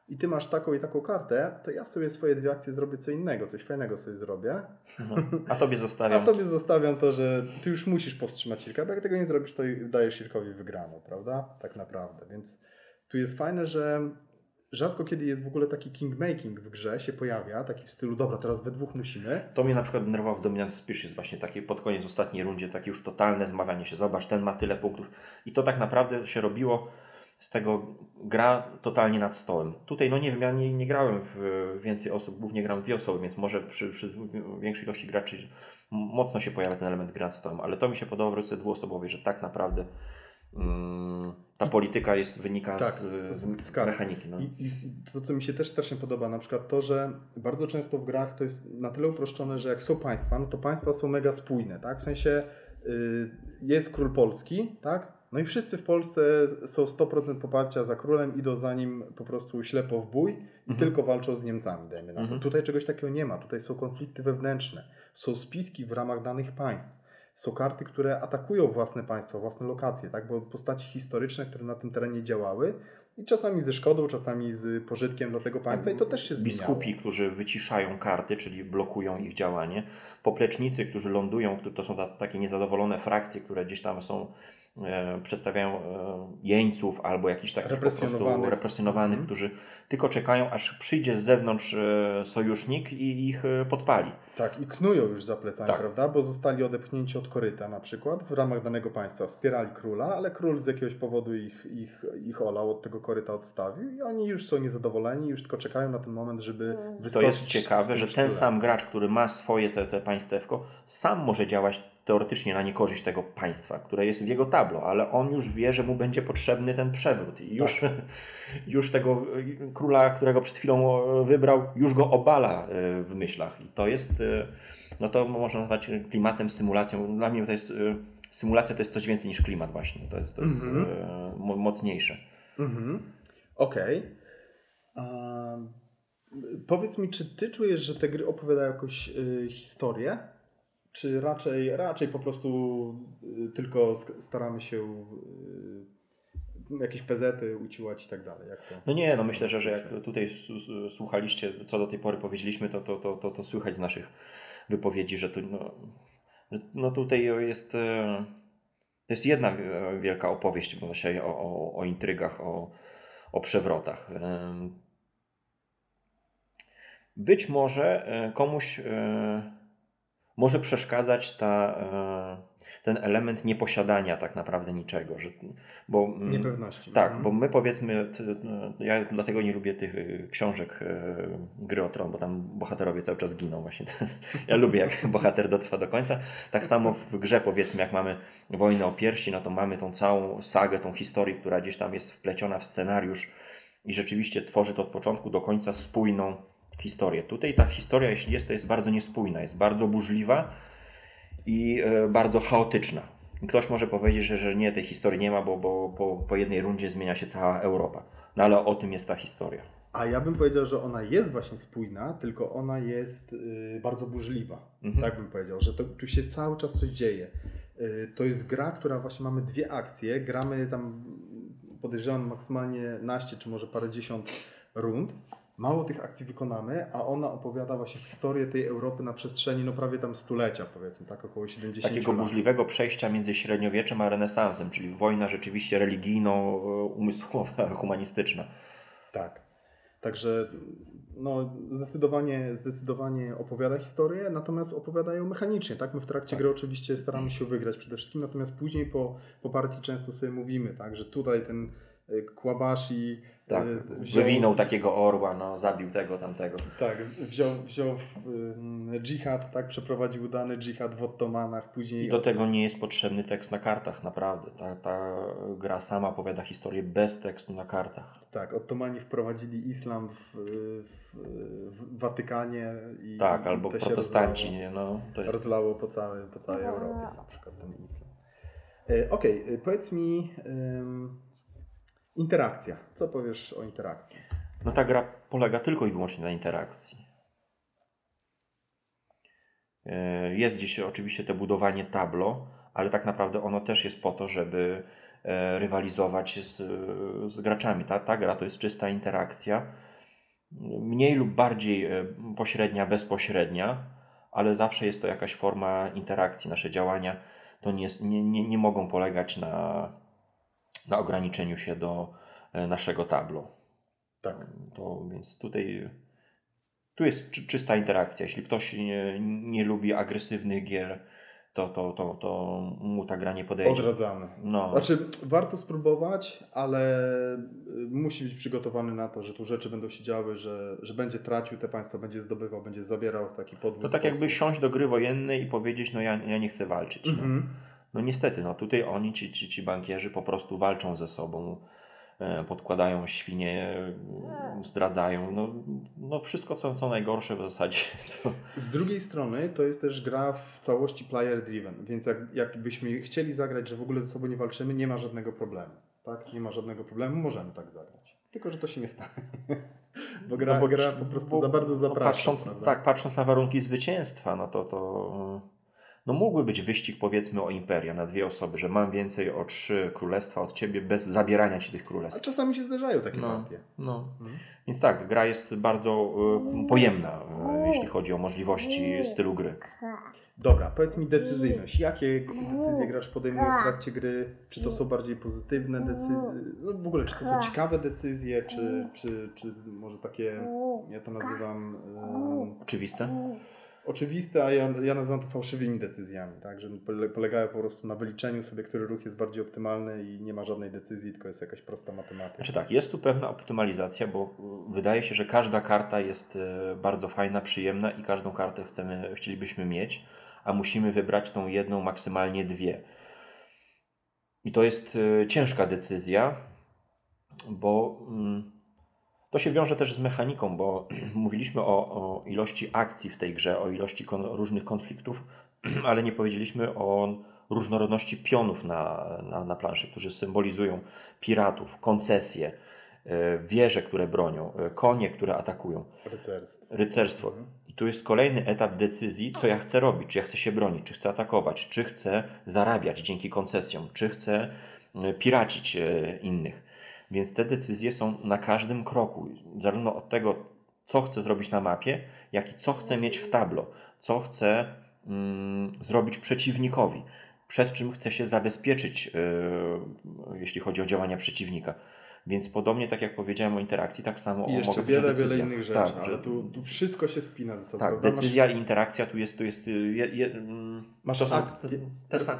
i ty masz taką i taką kartę, to ja sobie swoje dwie akcje zrobię co innego, coś fajnego sobie zrobię. No, a tobie zostawiam. A tobie zostawiam to, że ty już musisz powstrzymać Irka, bo jak tego nie zrobisz, to dajesz Irkowi wygraną, prawda? Tak naprawdę, więc tu jest fajne, że rzadko kiedy jest w ogóle taki kingmaking w grze, się pojawia, taki w stylu, dobra, teraz we dwóch musimy. To mnie na przykład denerwowało w Dominance Species właśnie takie pod koniec ostatniej rundzie, takie już totalne zmawianie się, zobacz, ten ma tyle punktów i to tak naprawdę się robiło z tego gra totalnie nad stołem. Tutaj, no nie wiem, ja nie, nie grałem w więcej osób, głównie gram dwie osoby, więc może przy, przy większej ilości graczy mocno się pojawia ten element gry nad stołem, ale to mi się podoba w roce dwuosobowej, że tak naprawdę ta polityka jest, wynika tak, z, z, z mechaniki. No. I, I to, co mi się też strasznie podoba, na przykład to, że bardzo często w grach to jest na tyle uproszczone, że jak są państwa, no to państwa są mega spójne, tak? W sensie y, jest król Polski, tak? No i wszyscy w Polsce są sto procent poparcia za królem, idą za nim po prostu ślepo w bój i mhm. tylko walczą z Niemcami, dajmy na to. Mhm. Tutaj czegoś takiego nie ma, tutaj są konflikty wewnętrzne, są spiski w ramach danych państw. Są karty, które atakują własne państwa, własne lokacje, tak? Bo postaci historyczne, które na tym terenie działały i czasami ze szkodą, czasami z pożytkiem dla tego państwa i to też się zmienia. Biskupi, którzy wyciszają karty, czyli blokują ich działanie, poplecznicy, którzy lądują, to są takie niezadowolone frakcje, które gdzieś tam są, e, przedstawiają e, jeńców albo jakichś takich represjonowanych, po prostu represjonowanych mm. którzy tylko czekają, aż przyjdzie z zewnątrz e, sojusznik i ich e, podpali. Tak, i knują już za plecami, tak. Prawda? Bo zostali odepchnięci od koryta na przykład w ramach danego państwa. Wspierali króla, ale król z jakiegoś powodu ich, ich, ich olał, od tego koryta odstawił i oni już są niezadowoleni, już tylko czekają na ten moment, żeby wyskoczyć. To jest ciekawe, że ten sam gracz, który ma swoje te, te państewko, sam może działać teoretycznie na niekorzyść tego państwa, które jest w jego tablo, ale on już wie, że mu będzie potrzebny ten przewrót i już, tak. już tego króla, którego przed chwilą wybrał, już go obala w myślach. I to jest, no to można nazwać klimatem, symulacją. Dla mnie to jest, symulacja to jest coś więcej niż klimat właśnie. To jest, to jest mhm. mocniejsze. Mhm. Okej. Okay. Um, powiedz mi, czy ty czujesz, że te gry opowiadają jakąś y, historię? Czy raczej, raczej po prostu y, tylko staramy się y, jakieś pezety uciłać i tak dalej? Jak to, no nie, no myślę, że, że jak tutaj słuchaliście, co do tej pory powiedzieliśmy, to, to, to, to, to słychać z naszych wypowiedzi, że tu, no, no tutaj jest... Y, To jest jedna wielka opowieść właśnie o, o, o intrygach, o, o przewrotach. Być może komuś może przeszkadzać ta, ten element nieposiadania tak naprawdę niczego. Że, bo, niepewności. Tak, bo my powiedzmy, ja dlatego nie lubię tych książek Gry o Tron, bo tam bohaterowie cały czas giną właśnie. Ja lubię, jak bohater dotrwa do końca. Tak samo w grze powiedzmy, jak mamy Wojnę o Pierścień, no to mamy tą całą sagę, tą historię, która gdzieś tam jest wpleciona w scenariusz i rzeczywiście tworzy to od początku do końca spójną historię. Tutaj ta historia, jeśli jest, to jest bardzo niespójna, jest bardzo burzliwa i bardzo chaotyczna. Ktoś może powiedzieć, że, że nie, tej historii nie ma, bo, bo po, po jednej rundzie zmienia się cała Europa. No ale o tym jest ta historia. A ja bym powiedział, że ona jest właśnie spójna, tylko ona jest y, bardzo burzliwa. Mhm. Tak bym powiedział, że to, tu się cały czas coś dzieje. Y, to jest gra, która właśnie mamy dwie akcje. Gramy tam, podejrzewam, maksymalnie naście, czy może parędziesiąt rund. Mało tych akcji wykonamy, a ona opowiada właśnie historię tej Europy na przestrzeni no prawie tam stulecia, powiedzmy, tak około siedemdziesiąt Takiego lat. Burzliwego przejścia między średniowieczem a renesansem, czyli wojna rzeczywiście religijno-umysłowa, humanistyczna. Tak. Także no, zdecydowanie, zdecydowanie opowiada historię, natomiast opowiada ją mechanicznie. Tak? My w trakcie tak. gry oczywiście staramy się wygrać przede wszystkim, natomiast później po, po partii często sobie mówimy, tak, że tutaj ten Kwabashi tak, wziął... wywinął takiego orła, no, zabił tego, tamtego. Tak, wziął, wziął dżihad, tak, przeprowadził udany dżihad w Ottomanach. Później... I do tego nie jest potrzebny tekst na kartach, naprawdę. Ta, ta gra sama opowiada historię bez tekstu na kartach. Tak, Ottomani wprowadzili islam w, w, w Watykanie. I, tak, i albo protestanci. Rozlało, nie, no, to jest... rozlało po, całym, po całej Europie na przykład ten islam. Okej, okay, powiedz mi... Um, interakcja. Co powiesz o interakcji? No ta gra polega tylko i wyłącznie na interakcji. Jest gdzieś oczywiście to budowanie tablo, ale tak naprawdę ono też jest po to, żeby rywalizować z, z graczami. Ta, ta gra to jest czysta interakcja. Mniej lub bardziej pośrednia, bezpośrednia, ale zawsze jest to jakaś forma interakcji. Nasze działania to nie, nie, nie, nie mogą polegać na... na ograniczeniu się do naszego tablu. Tak. To, więc tutaj tu jest czy, czysta interakcja. Jeśli ktoś nie, nie lubi agresywnych gier, to, to, to, to mu ta gra nie podejdzie. Odradzamy. No. Znaczy, warto spróbować, ale musi być przygotowany na to, że tu rzeczy będą się działy, że, że będzie tracił te państwa, będzie zdobywał, będzie zabierał w taki podwój. To tak jakby siąść do gry wojennej i powiedzieć, no ja, ja nie chcę walczyć. Mhm. No. no niestety, no tutaj oni, ci, ci, ci bankierzy po prostu walczą ze sobą, podkładają świnie, zdradzają, no, no wszystko co, co najgorsze w zasadzie. To... Z drugiej strony to jest też gra w całości player driven, więc jak, jakbyśmy chcieli zagrać, że w ogóle ze sobą nie walczymy, nie ma żadnego problemu. Tak? Nie ma żadnego problemu, możemy tak zagrać. Tylko, że to się nie stanie. Bo gra, no bo, gra po prostu bo, za bardzo zaprasza. No patrząc, tak, patrząc na warunki zwycięstwa, no to... to... No mógłby być wyścig powiedzmy o imperia na dwie osoby, że mam więcej o trzy królestwa od ciebie bez zabierania ci tych królestw. A czasami się zdarzają takie no, partie. No. Mhm. Więc tak, gra jest bardzo y, pojemna, y, jeśli chodzi o możliwości stylu gry. Dobra, powiedz mi decyzyjność. Jakie decyzje gracz podejmuje w trakcie gry? Czy to są bardziej pozytywne decyzje? No w ogóle, czy to są ciekawe decyzje? Czy, czy, czy może takie, ja to nazywam... Y, Oczywiste? Oczywiste, a ja, ja nazywam to fałszywymi decyzjami, tak? Że polegają po prostu na wyliczeniu sobie, który ruch jest bardziej optymalny i nie ma żadnej decyzji, tylko jest jakaś prosta matematyka. Znaczy tak, jest tu pewna optymalizacja, bo wydaje się, że każda karta jest bardzo fajna, przyjemna i każdą kartę chcemy, chcielibyśmy mieć, a musimy wybrać tą jedną, maksymalnie dwie. I to jest ciężka decyzja, bo... To się wiąże też z mechaniką, bo mówiliśmy o, o ilości akcji w tej grze, o ilości kon, różnych konfliktów, ale nie powiedzieliśmy o różnorodności pionów na, na, na planszy, którzy symbolizują piratów, koncesje, wieże, które bronią, konie, które atakują. Rycerstwo. Rycerstwo. I tu jest kolejny etap decyzji, co ja chcę robić, czy ja chcę się bronić, czy chcę atakować, czy chcę zarabiać dzięki koncesjom, czy chcę piracić innych. Więc te decyzje są na każdym kroku, zarówno od tego, co chcę zrobić na mapie, jak i co chcę mieć w tablo, co chcę mm, zrobić przeciwnikowi, przed czym chcę się zabezpieczyć, yy, jeśli chodzi o działania przeciwnika. Więc podobnie, tak jak powiedziałem o interakcji, tak samo o jeszcze wiele, wiele innych rzeczy, tak, ale że... tu, tu wszystko się spina ze sobą. Tak, prawda? Decyzja masz... i interakcja tu jest... Tu jest je, je, masz to są ak... te, te są...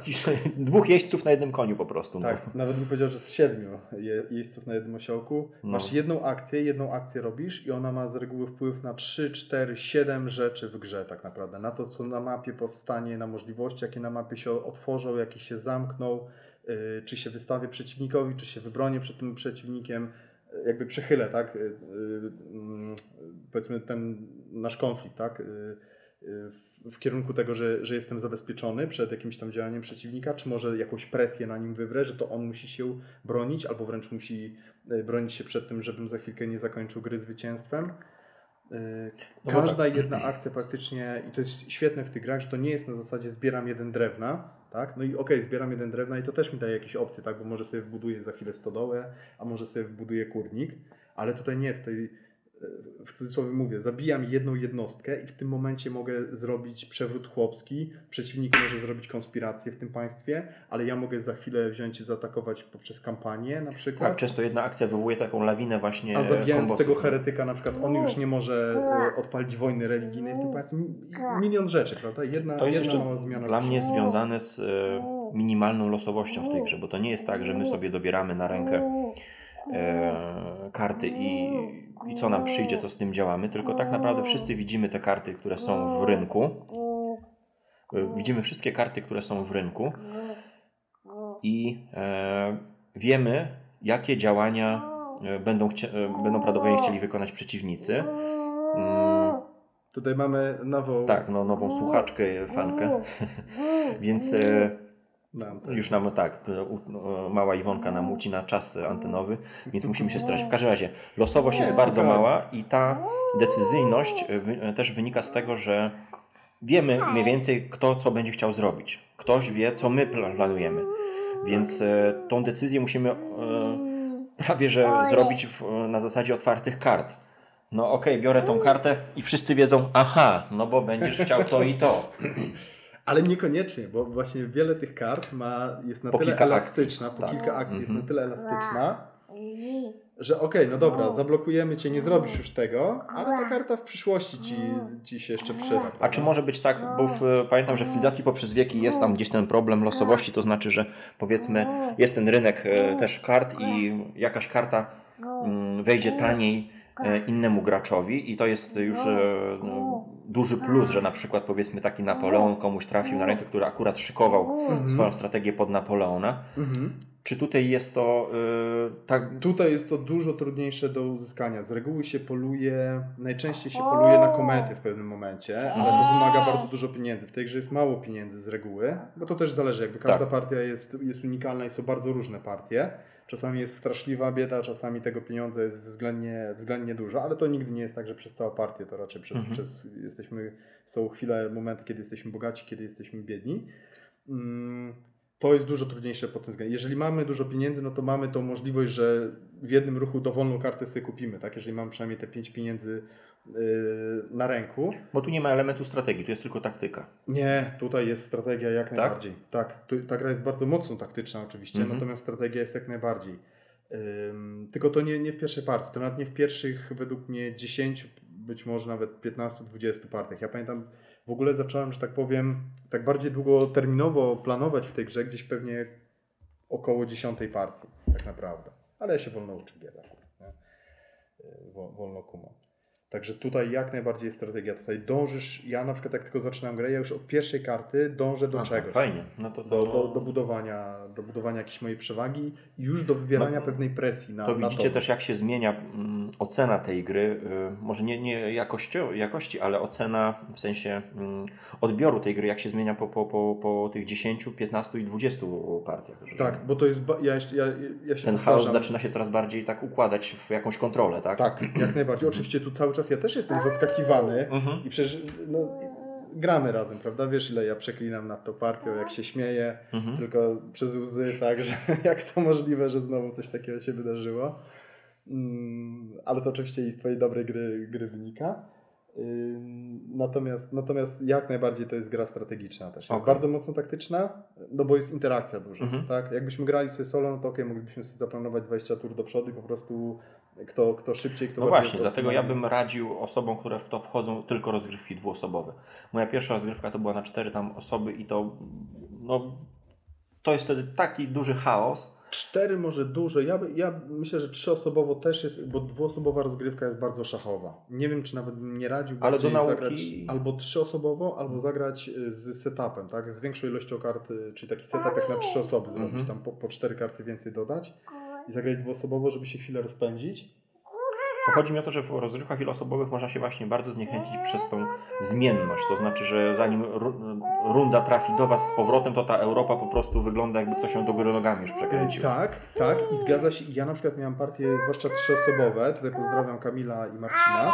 dwóch jeźdźców na jednym koniu po prostu. Tak, no. Nawet bym powiedział, że z siedmiu je, jeźdźców na jednym osiołku. No. Masz jedną akcję, jedną akcję robisz i ona ma z reguły wpływ na trzy, cztery, siedem rzeczy w grze tak naprawdę. Na to, co na mapie powstanie, na możliwości, jakie na mapie się otworzą, jakie się zamkną. Czy się wystawię przeciwnikowi, czy się wybronię przed tym przeciwnikiem, jakby przechylę, tak? Powiedzmy ten nasz konflikt, tak? W kierunku tego, że, że jestem zabezpieczony przed jakimś tam działaniem przeciwnika, czy może jakąś presję na nim wywrę, że to on musi się bronić, albo wręcz musi bronić się przed tym, żebym za chwilkę nie zakończył gry zwycięstwem. Każda no tak. jedna akcja praktycznie, i to jest świetne w tych grach, że to nie jest na zasadzie zbieram jeden drewna, tak? No i okej, okay, zbieram jeden drewna i to też mi daje jakieś opcje, tak? Bo może sobie wbuduję za chwilę stodołę, a może sobie wbuduję kurnik, ale tutaj nie, tutaj w cudzysłowie mówię, zabijam jedną jednostkę i w tym momencie mogę zrobić przewrót chłopski, przeciwnik może zrobić konspirację w tym państwie, ale ja mogę za chwilę wziąć i zaatakować poprzez kampanię na przykład. Tak, często jedna akcja wywołuje taką lawinę właśnie. A zabijając kombosów. Tego heretyka na przykład, on już nie może odpalić wojny religijnej w tym państwie. Milion rzeczy, prawda? Jedna, to jest jedna mała zmiana. Dla mnie związane z minimalną losowością w tej grze, bo to nie jest tak, że my sobie dobieramy na rękę E, karty i, i co nam przyjdzie, co z tym działamy, tylko tak naprawdę wszyscy widzimy te karty, które są w rynku. Widzimy wszystkie karty, które są w rynku i e, wiemy, jakie działania będą, chci- będą prawdopodobnie chcieli wykonać przeciwnicy. Mm. Tutaj mamy nową... Tak, no, nową słuchaczkę, fankę. Więc... E, Nam, tak. Już nam tak, mała Iwonka nam ucina czas antenowy, więc musimy się starać. W każdym razie losowość jest, jest bardzo taka... mała i ta decyzyjność wy- też wynika z tego, że wiemy mniej więcej kto co będzie chciał zrobić. Ktoś wie co my planujemy, więc e, tą decyzję musimy e, prawie że zrobić w, na zasadzie otwartych kart. No okej, okay, biorę tą kartę i wszyscy wiedzą, aha, no bo będziesz chciał to i to. Ale niekoniecznie, bo właśnie wiele tych kart ma, jest na po tyle elastyczna, akcji. Po tak. kilka akcji mm-hmm. jest na tyle elastyczna, Że okej, okay, no dobra, zablokujemy cię, nie zrobisz już tego, ale ta karta w przyszłości ci, ci się jeszcze przyda. A czy może być tak, bo w, pamiętam, że w cywilizacji poprzez wieki jest tam gdzieś ten problem losowości, to znaczy, że powiedzmy jest ten rynek też kart i jakaś karta wejdzie taniej innemu graczowi i to jest już duży plus, że na przykład powiedzmy taki Napoleon komuś trafił na rękę, który akurat szykował mhm. swoją strategię pod Napoleona. Mhm. Czy tutaj jest to yy, tak? Tutaj jest to dużo trudniejsze do uzyskania. Z reguły się poluje, najczęściej się poluje na komety w pewnym momencie, ale to wymaga bardzo dużo pieniędzy. W tej grze jest mało pieniędzy z reguły, bo to też zależy, jakby każda tak. partia jest, jest unikalna i są bardzo różne partie. Czasami jest straszliwa bieda, czasami tego pieniądza jest względnie, względnie dużo, ale to nigdy nie jest tak, że przez całą partię, to raczej przez, mhm. przez jesteśmy, są chwile, momenty, kiedy jesteśmy bogaci, kiedy jesteśmy biedni. Mm. To jest dużo trudniejsze pod tym względem. Jeżeli mamy dużo pieniędzy, no to mamy tą możliwość, że w jednym ruchu dowolną kartę sobie kupimy, tak? Jeżeli mamy przynajmniej te pięć pieniędzy yy, na ręku. Bo tu nie ma elementu strategii, tu jest tylko taktyka. Nie, tutaj jest strategia jak tak? najbardziej. Tak, tu, ta gra jest bardzo mocno taktyczna oczywiście, mhm. natomiast strategia jest jak najbardziej. Yy, tylko to nie, nie w pierwszej partii, to nawet nie w pierwszych według mnie dziesięciu, być może nawet piętnastu, dwudziestu partiach. Ja pamiętam, w ogóle zacząłem, że tak powiem, tak bardziej długoterminowo planować w tej grze gdzieś pewnie około dziesiątej partii, tak naprawdę. Ale ja się wolno uczę gier, wolno kumam. Także tutaj jak najbardziej jest strategia. Tutaj dążysz, ja na przykład jak tylko zaczynam grę, ja już od pierwszej karty dążę do A, czegoś. Fajnie. No to do, do, do, budowania, do budowania jakiejś mojej przewagi i już do wywierania no, pewnej presji na to. To widzicie na też jak się zmienia mm, ocena tej gry, y, może nie, nie jakości, jakości, ale ocena w sensie y, odbioru tej gry, jak się zmienia po, po, po, po tych dziesięciu, piętnastu i dwudziestu partiach. Tak, bo to jest, ba- ja, ja, ja się Ten powtarzam. chaos zaczyna się coraz bardziej tak układać w jakąś kontrolę, tak? Tak, jak najbardziej. Oczywiście tu cały ja też jestem zaskakiwany uh-huh. i przecież no, gramy razem, prawda? Wiesz, ile ja przeklinam nad tą partią, jak się śmieję, uh-huh. tylko przez łzy, tak, że jak to możliwe, że znowu coś takiego się wydarzyło. Mm, ale to oczywiście i z twojej dobrej gry, gry wynika. Yy, natomiast, natomiast jak najbardziej to jest gra strategiczna też. Jest okay. bardzo mocno taktyczna, no bo jest interakcja duża, uh-huh. tak? Jakbyśmy grali sobie solo, no to okej, okay, moglibyśmy sobie zaplanować dwadzieścia tur do przodu i po prostu Kto, kto szybciej, kto no bardziej... No właśnie, dlatego ja bym radził osobom, które w to wchodzą, tylko rozgrywki dwuosobowe. Moja pierwsza rozgrywka to była na cztery tam osoby i to... No, to jest wtedy taki duży chaos. Cztery może duże. Ja, ja myślę, że trzyosobowo też jest, bo dwuosobowa rozgrywka jest bardzo szachowa. Nie wiem, czy nawet nie radził ale do nauki... zagrać albo trzyosobowo, albo zagrać z setupem, tak? Z większą ilością kart, czyli taki setup jak na trzy osoby zrobić, mhm. tam po, po cztery karty więcej dodać. I zagrać dwuosobowo, żeby się chwilę rozpędzić. Chodzi mi o to, że w rozgrywkach wieloosobowych można się właśnie bardzo zniechęcić przez tą zmienność. To znaczy, że zanim runda trafi do was z powrotem, to ta Europa po prostu wygląda, jakby ktoś ją do góry nogami już przekręcił. Tak, tak. I zgadza się. Ja na przykład miałem partie, zwłaszcza trzyosobowe. Tutaj pozdrawiam Kamila i Marcina.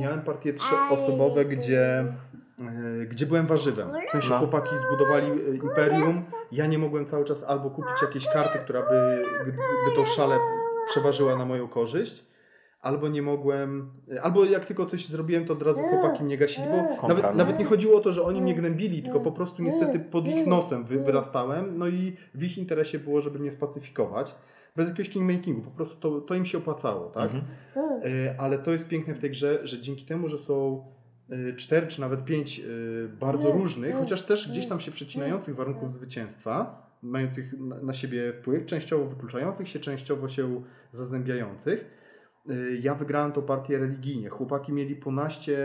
Miałem partie trzyosobowe, gdzie... gdzie byłem warzywem. W sensie no. chłopaki zbudowali imperium. Ja nie mogłem cały czas albo kupić jakiejś karty, która by, by tą szalę przeważyła na moją korzyść, albo nie mogłem, albo jak tylko coś zrobiłem, to od razu chłopaki mnie gasili, bo nawet, nawet nie chodziło o to, że oni mnie gnębili, tylko po prostu niestety pod ich nosem wyrastałem, no i w ich interesie było, żeby mnie spacyfikować. Bez jakiegoś kingmakingu, po prostu to, to im się opłacało, tak? Mhm. Ale to jest piękne w tej grze, że dzięki temu, że są cztery czy nawet pięć bardzo różnych, chociaż też gdzieś tam się przecinających warunków zwycięstwa, mających na siebie wpływ, częściowo wykluczających się, częściowo się zazębiających. Ja wygrałem tą partię religijnie. Chłopaki mieli ponaście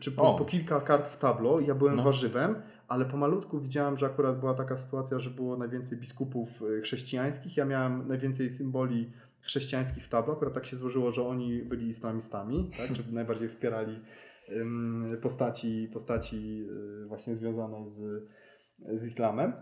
czy po, po kilka kart w tablo. Ja byłem no. warzywem, ale pomalutku widziałem, że akurat była taka sytuacja, że było najwięcej biskupów chrześcijańskich. Ja miałem najwięcej symboli chrześcijańskich w tablo. Akurat tak się złożyło, że oni byli islamistami, tak? Czy najbardziej wspierali postaci, postaci właśnie związanej z, z islamem.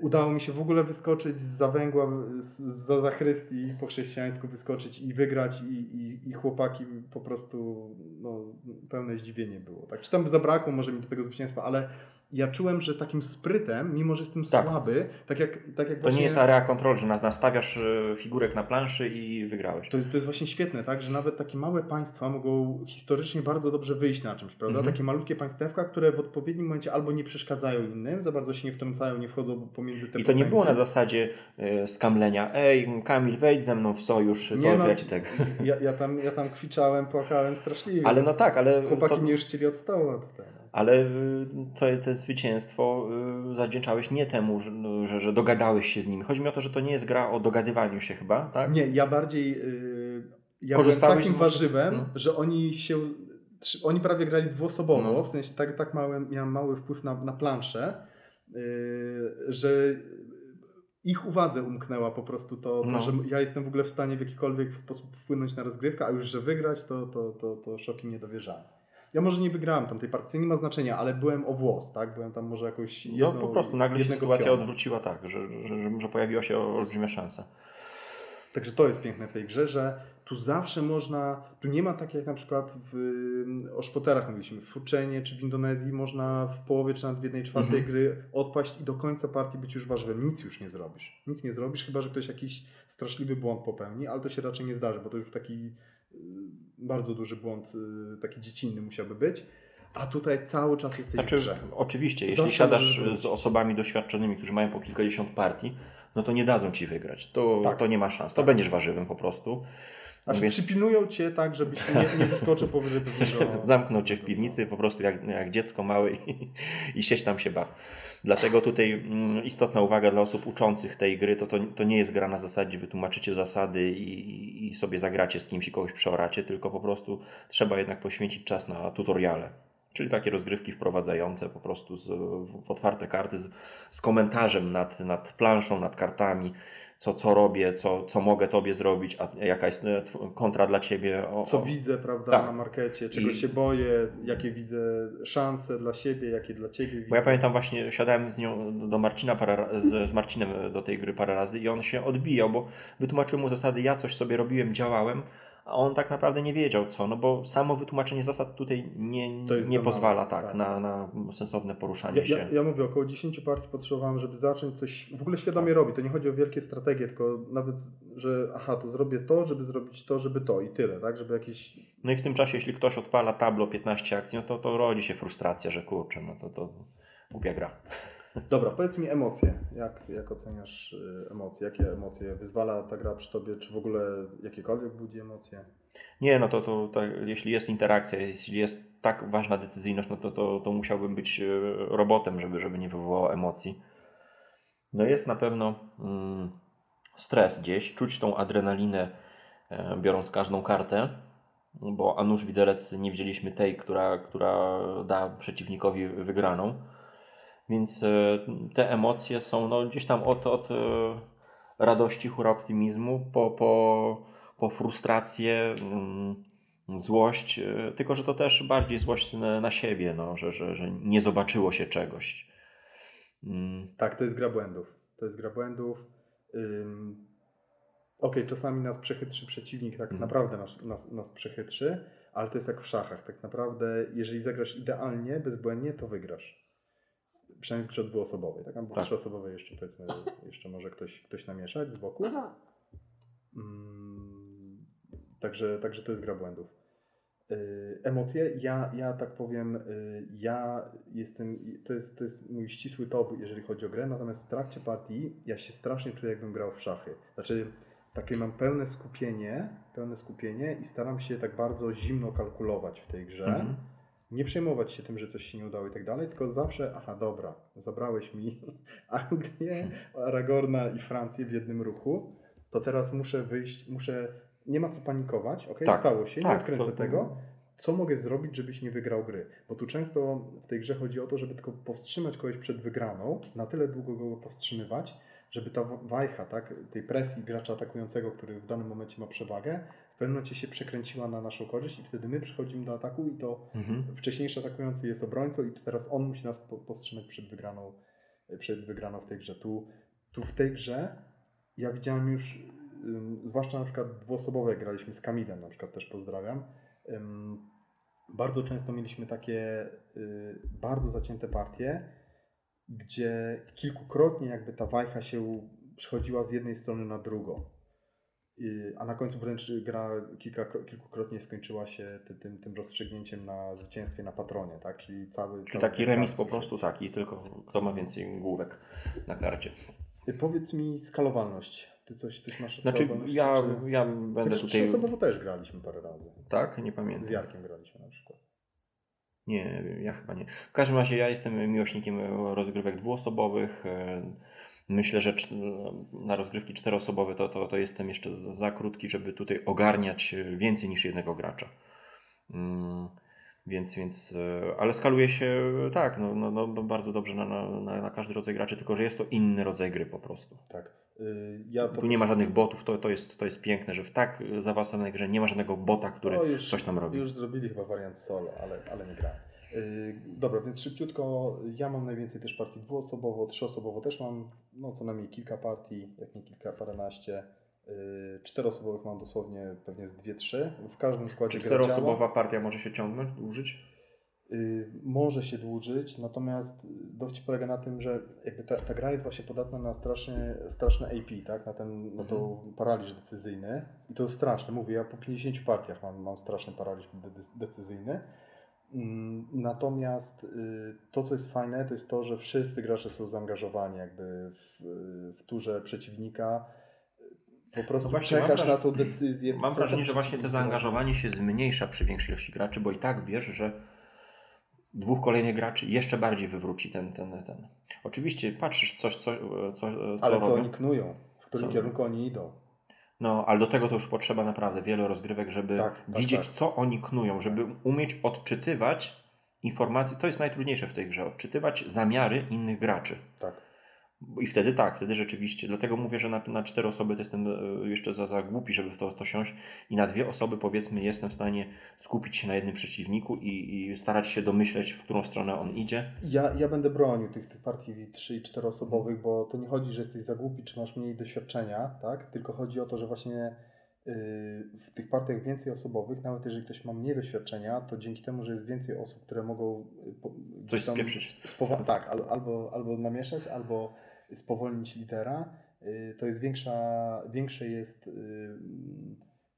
Udało mi się w ogóle wyskoczyć za węgła, za zachrystii, po chrześcijańsku wyskoczyć i wygrać i, i, i chłopaki po prostu no, pełne zdziwienie było. Tak? Czy tam zabrakło może mi do tego zwycięstwa, ale ja czułem, że takim sprytem, mimo że jestem tak. słaby, tak jak, tak jak to właśnie... nie jest area control, że nastawiasz figurek na planszy i wygrałeś. To jest, to jest właśnie świetne, tak, że nawet takie małe państwa mogą historycznie bardzo dobrze wyjść na czymś, prawda? Mhm. Takie malutkie państewka, które w odpowiednim momencie albo nie przeszkadzają innym, za bardzo się nie wtrącają, nie wchodzą pomiędzy te. I to nie było na zasadzie y, skamlenia, ej Kamil, wejdź ze mną w sojusz, nie, to no, ja ci tak. Ja, ja, tam, ja tam kwiczałem, płakałem straszliwie. Ale no tak, ale... Chłopaki to... mnie już chcieli od stołu od tego. Ale to, to zwycięstwo zawdzięczałeś nie temu, że, że dogadałeś się z nimi. Chodzi mi o to, że to nie jest gra o dogadywaniu się chyba, tak? Nie, ja bardziej... Yy, ja korzystałeś byłem takim z... warzywem, hmm. że oni się... Oni prawie grali dwuosobowo, hmm. w sensie tak, tak mały, miałem mały wpływ na, na planszę, yy, że... Ich uwadze umknęła po prostu to, to no. że ja jestem w ogóle w stanie w jakikolwiek sposób wpłynąć na rozgrywkę, a już że wygrać, to, to, to, to szoki mnie dowierzały. Ja może nie wygrałem tam tej partii, nie ma znaczenia, ale byłem o włos, tak? Byłem tam może jakoś jedno, no po prostu nagle się sytuacja pionu. Odwróciła tak, że, że, że pojawiła się olbrzymia szansa. Także to jest piękne w tej grze, że tu zawsze można, tu nie ma tak jak na przykład w, o szpoterach mówiliśmy, w Fuczenie czy w Indonezji można w połowie czy nawet w jednej czwartej mhm. gry odpaść i do końca partii być już warzywem. Nic już nie zrobisz. Nic nie zrobisz, chyba że ktoś jakiś straszliwy błąd popełni, ale to się raczej nie zdarzy, bo to już taki bardzo duży błąd, taki dziecinny musiałby być. A tutaj cały czas jesteś znaczy, w grze. Oczywiście, jeśli zawsze siadasz z osobami doświadczonymi, którzy mają po kilkadziesiąt partii, no to nie dadzą ci wygrać. To, tak. to nie ma szans. To tak. będziesz warzywem po prostu. Znaczy więc... przypilnują cię tak, żebyś nie, nie wyskoczył powyżej pewnego... Zamknął cię w piwnicy po prostu jak, jak dziecko małe i, i sieć tam się baw. Dlatego tutaj mm, istotna uwaga dla osób uczących tej gry, to, to, to nie jest gra na zasadzie wytłumaczycie zasady i, i sobie zagracie z kimś i kogoś przeoracie, tylko po prostu trzeba jednak poświęcić czas na tutoriale. Czyli takie rozgrywki wprowadzające po prostu z, w otwarte karty z, z komentarzem nad, nad planszą, nad kartami, co, co robię, co, co mogę tobie zrobić, a jaka jest kontra dla ciebie. O, co o... widzę, prawda, tak. na markecie, czego I... się boję, jakie widzę szanse dla siebie, jakie dla ciebie widzę. Bo ja pamiętam właśnie, siadałem z nią do Marcina para, z, z Marcinem do tej gry parę razy i on się odbijał, bo wytłumaczyłem mu zasady, ja coś sobie robiłem, działałem, a on tak naprawdę nie wiedział co, no bo samo wytłumaczenie zasad tutaj nie, nie pozwala mało, tak, tak. Na, na sensowne poruszanie ja, się. Ja, ja mówię, około dziesięciu partii potrzebowałem, żeby zacząć coś, w ogóle świadomie tak. robić, to nie chodzi o wielkie strategie, tylko nawet, że aha, to zrobię to, żeby zrobić to, żeby to i tyle, tak, żeby jakieś... No i w tym czasie, jeśli ktoś odpala tablo piętnaście akcji, no to, to rodzi się frustracja, że kurczę, no to, to głupia gra. Dobra, powiedz mi emocje. Jak, jak oceniasz emocje? Jakie emocje wyzwala ta gra przy tobie? Czy w ogóle jakiekolwiek budzi emocje? Nie, no to, to, to jeśli jest interakcja, jeśli jest tak ważna decyzyjność, no to, to, to musiałbym być robotem, żeby, żeby nie wywołało emocji. No jest na pewno mm, stres gdzieś, czuć tą adrenalinę e, biorąc każdą kartę, bo a nuż widelec nie widzieliśmy tej, która, która da przeciwnikowi wygraną. Więc te emocje są no, gdzieś tam od, od radości, hura, optymizmu, po, po, po frustrację, złość. Tylko, że to też bardziej złość na siebie, no, że, że, że nie zobaczyło się czegoś. Tak, to jest gra błędów. To jest gra błędów. Ym... Okej, okay, czasami nas przechytrzy przeciwnik, tak mm. naprawdę nas, nas, nas przechytrzy, ale to jest jak w szachach. Tak naprawdę, jeżeli zagrasz idealnie, bezbłędnie, to wygrasz. Przynajmniej w grze dwuosobowej, tak? Albo tak. trzyosobowej jeszcze powiedzmy, jeszcze może ktoś, ktoś namieszać z boku. Mm, także, także to jest gra błędów. Yy, emocje, ja, ja tak powiem, yy, ja jestem, to jest, to jest mój ścisły top, jeżeli chodzi o grę, natomiast w trakcie partii ja się strasznie czuję, jakbym grał w szachy. Znaczy, takie mam pełne skupienie, pełne skupienie i staram się tak bardzo zimno kalkulować w tej grze. Mhm. Nie przejmować się tym, że coś się nie udało i tak dalej, tylko zawsze, aha, dobra, zabrałeś mi Anglię, Aragorna i Francję w jednym ruchu, to teraz muszę wyjść, muszę, nie ma co panikować, okej, okay? tak, stało się, tak, nie odkręcę to... tego, co mogę zrobić, żebyś nie wygrał gry, bo tu często w tej grze chodzi o to, żeby tylko powstrzymać kogoś przed wygraną, na tyle długo go powstrzymywać, żeby ta wajcha, tak, tej presji gracza atakującego, który w danym momencie ma przewagę, w pewnym momencie się przekręciła na naszą korzyść i wtedy my przychodzimy do ataku i to mhm. wcześniejszy atakujący jest obrońcą i to teraz on musi nas powstrzymać przed wygraną, przed wygraną w tej grze. Tu, tu w tej grze ja widziałem już, zwłaszcza na przykład dwuosobowe graliśmy z Kamilem, na przykład też pozdrawiam, bardzo często mieliśmy takie y, bardzo zacięte partie, gdzie kilkukrotnie jakby ta wajcha się przechodziła z jednej strony na drugą. Y, a na końcu wręcz gra kilka, kilkukrotnie skończyła się ty, tym, tym rozstrzygnięciem na zwycięstwie na patronie, tak? Czyli cały... Czyli cały taki remis po prostu taki, tylko kto ma więcej główek na karcie. Y, powiedz mi skalowalność. Ty coś, coś masz znaczy, ja, czy... ja będę Chociaż tutaj... Osobowo też graliśmy parę razy. Tak? Nie pamiętam. Z Jarkiem graliśmy na przykład. Nie, ja chyba nie. W każdym razie ja jestem miłośnikiem rozgrywek dwuosobowych. Myślę, że na rozgrywki czteroosobowe to, to, to jestem jeszcze za krótki, żeby tutaj ogarniać więcej niż jednego gracza. Hmm. Więc, więc, ale skaluje się tak, no, no, no bardzo dobrze na, na, na każdy rodzaj graczy, tylko że jest to inny rodzaj gry po prostu. Tak. Yy, ja to tu nie ma żadnych botów, to, to, jest, to jest piękne, że w tak zaawansowanej grze nie ma żadnego bota, który no już, coś tam robi. Już zrobili chyba wariant solo, ale, ale nie gra. Yy, dobra, więc szybciutko, ja mam najwięcej też partii dwuosobowo, trzyosobowo też mam, no co najmniej kilka partii, jak nie kilka, paręnaście. Czteroosobowych mam dosłownie pewnie z dwie, trzy. W każdym składzie gra działa. Czteroosobowa partia może się ciągnąć, dłużyć? Yy, może się dłużyć, natomiast dowcip polega na tym, że jakby ta, ta gra jest właśnie podatna na strasznie, straszne A P, tak? Na ten mhm. na to paraliż decyzyjny. I to straszne, mówię, ja po pięćdziesięciu partiach mam, mam straszny paraliż decyzyjny. Natomiast to, co jest fajne, to jest to, że wszyscy gracze są zaangażowani jakby w, w turze przeciwnika. Po prostu no czekasz na tą decyzję. Mam wrażenie, że właśnie to zaangażowanie się zmniejsza przy większej ilości graczy, bo i tak wiesz, że dwóch kolejnych graczy jeszcze bardziej wywróci ten, ten, ten. Oczywiście patrzysz coś, co, co Ale co robią. Oni knują, w którym co? Kierunku oni idą. No, ale do tego to już potrzeba naprawdę wielu rozgrywek, żeby tak, widzieć, tak, tak. co oni knują, żeby umieć odczytywać informacje. To jest najtrudniejsze w tej grze, odczytywać zamiary innych graczy. Tak. I wtedy tak, wtedy rzeczywiście. Dlatego mówię, że na, na cztery osoby to jestem jeszcze za, za głupi, żeby w to, to siąść i na dwie osoby powiedzmy jestem w stanie skupić się na jednym przeciwniku i, i starać się domyśleć, w którą stronę on idzie. Ja, ja będę bronił tych, tych partii trzy i cztery osobowych, bo to nie chodzi, że jesteś za głupi, czy masz mniej doświadczenia, tak? Tylko chodzi o to, że właśnie yy, w tych partiach więcej osobowych, nawet jeżeli ktoś ma mniej doświadczenia, to dzięki temu, że jest więcej osób, które mogą yy, po, coś spieprzyć. Spowa- tak, al, albo, albo namieszać, albo spowolnić lidera, to jest większa, większe jest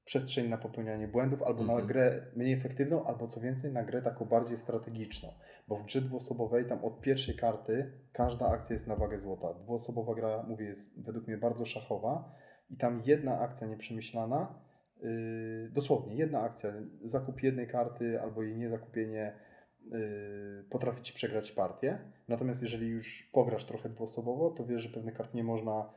przestrzeń na popełnianie błędów, albo mm-hmm. na grę mniej efektywną, albo co więcej na grę taką bardziej strategiczną, bo w grze dwuosobowej tam od pierwszej karty każda akcja jest na wagę złota. Dwuosobowa gra, mówię, jest według mnie bardzo szachowa i tam jedna akcja nieprzemyślana, yy, dosłownie jedna akcja, zakup jednej karty albo jej niezakupienie potrafi ci przegrać partię. Natomiast jeżeli już pograsz trochę dwuosobowo, to wiesz, że pewnych kart nie można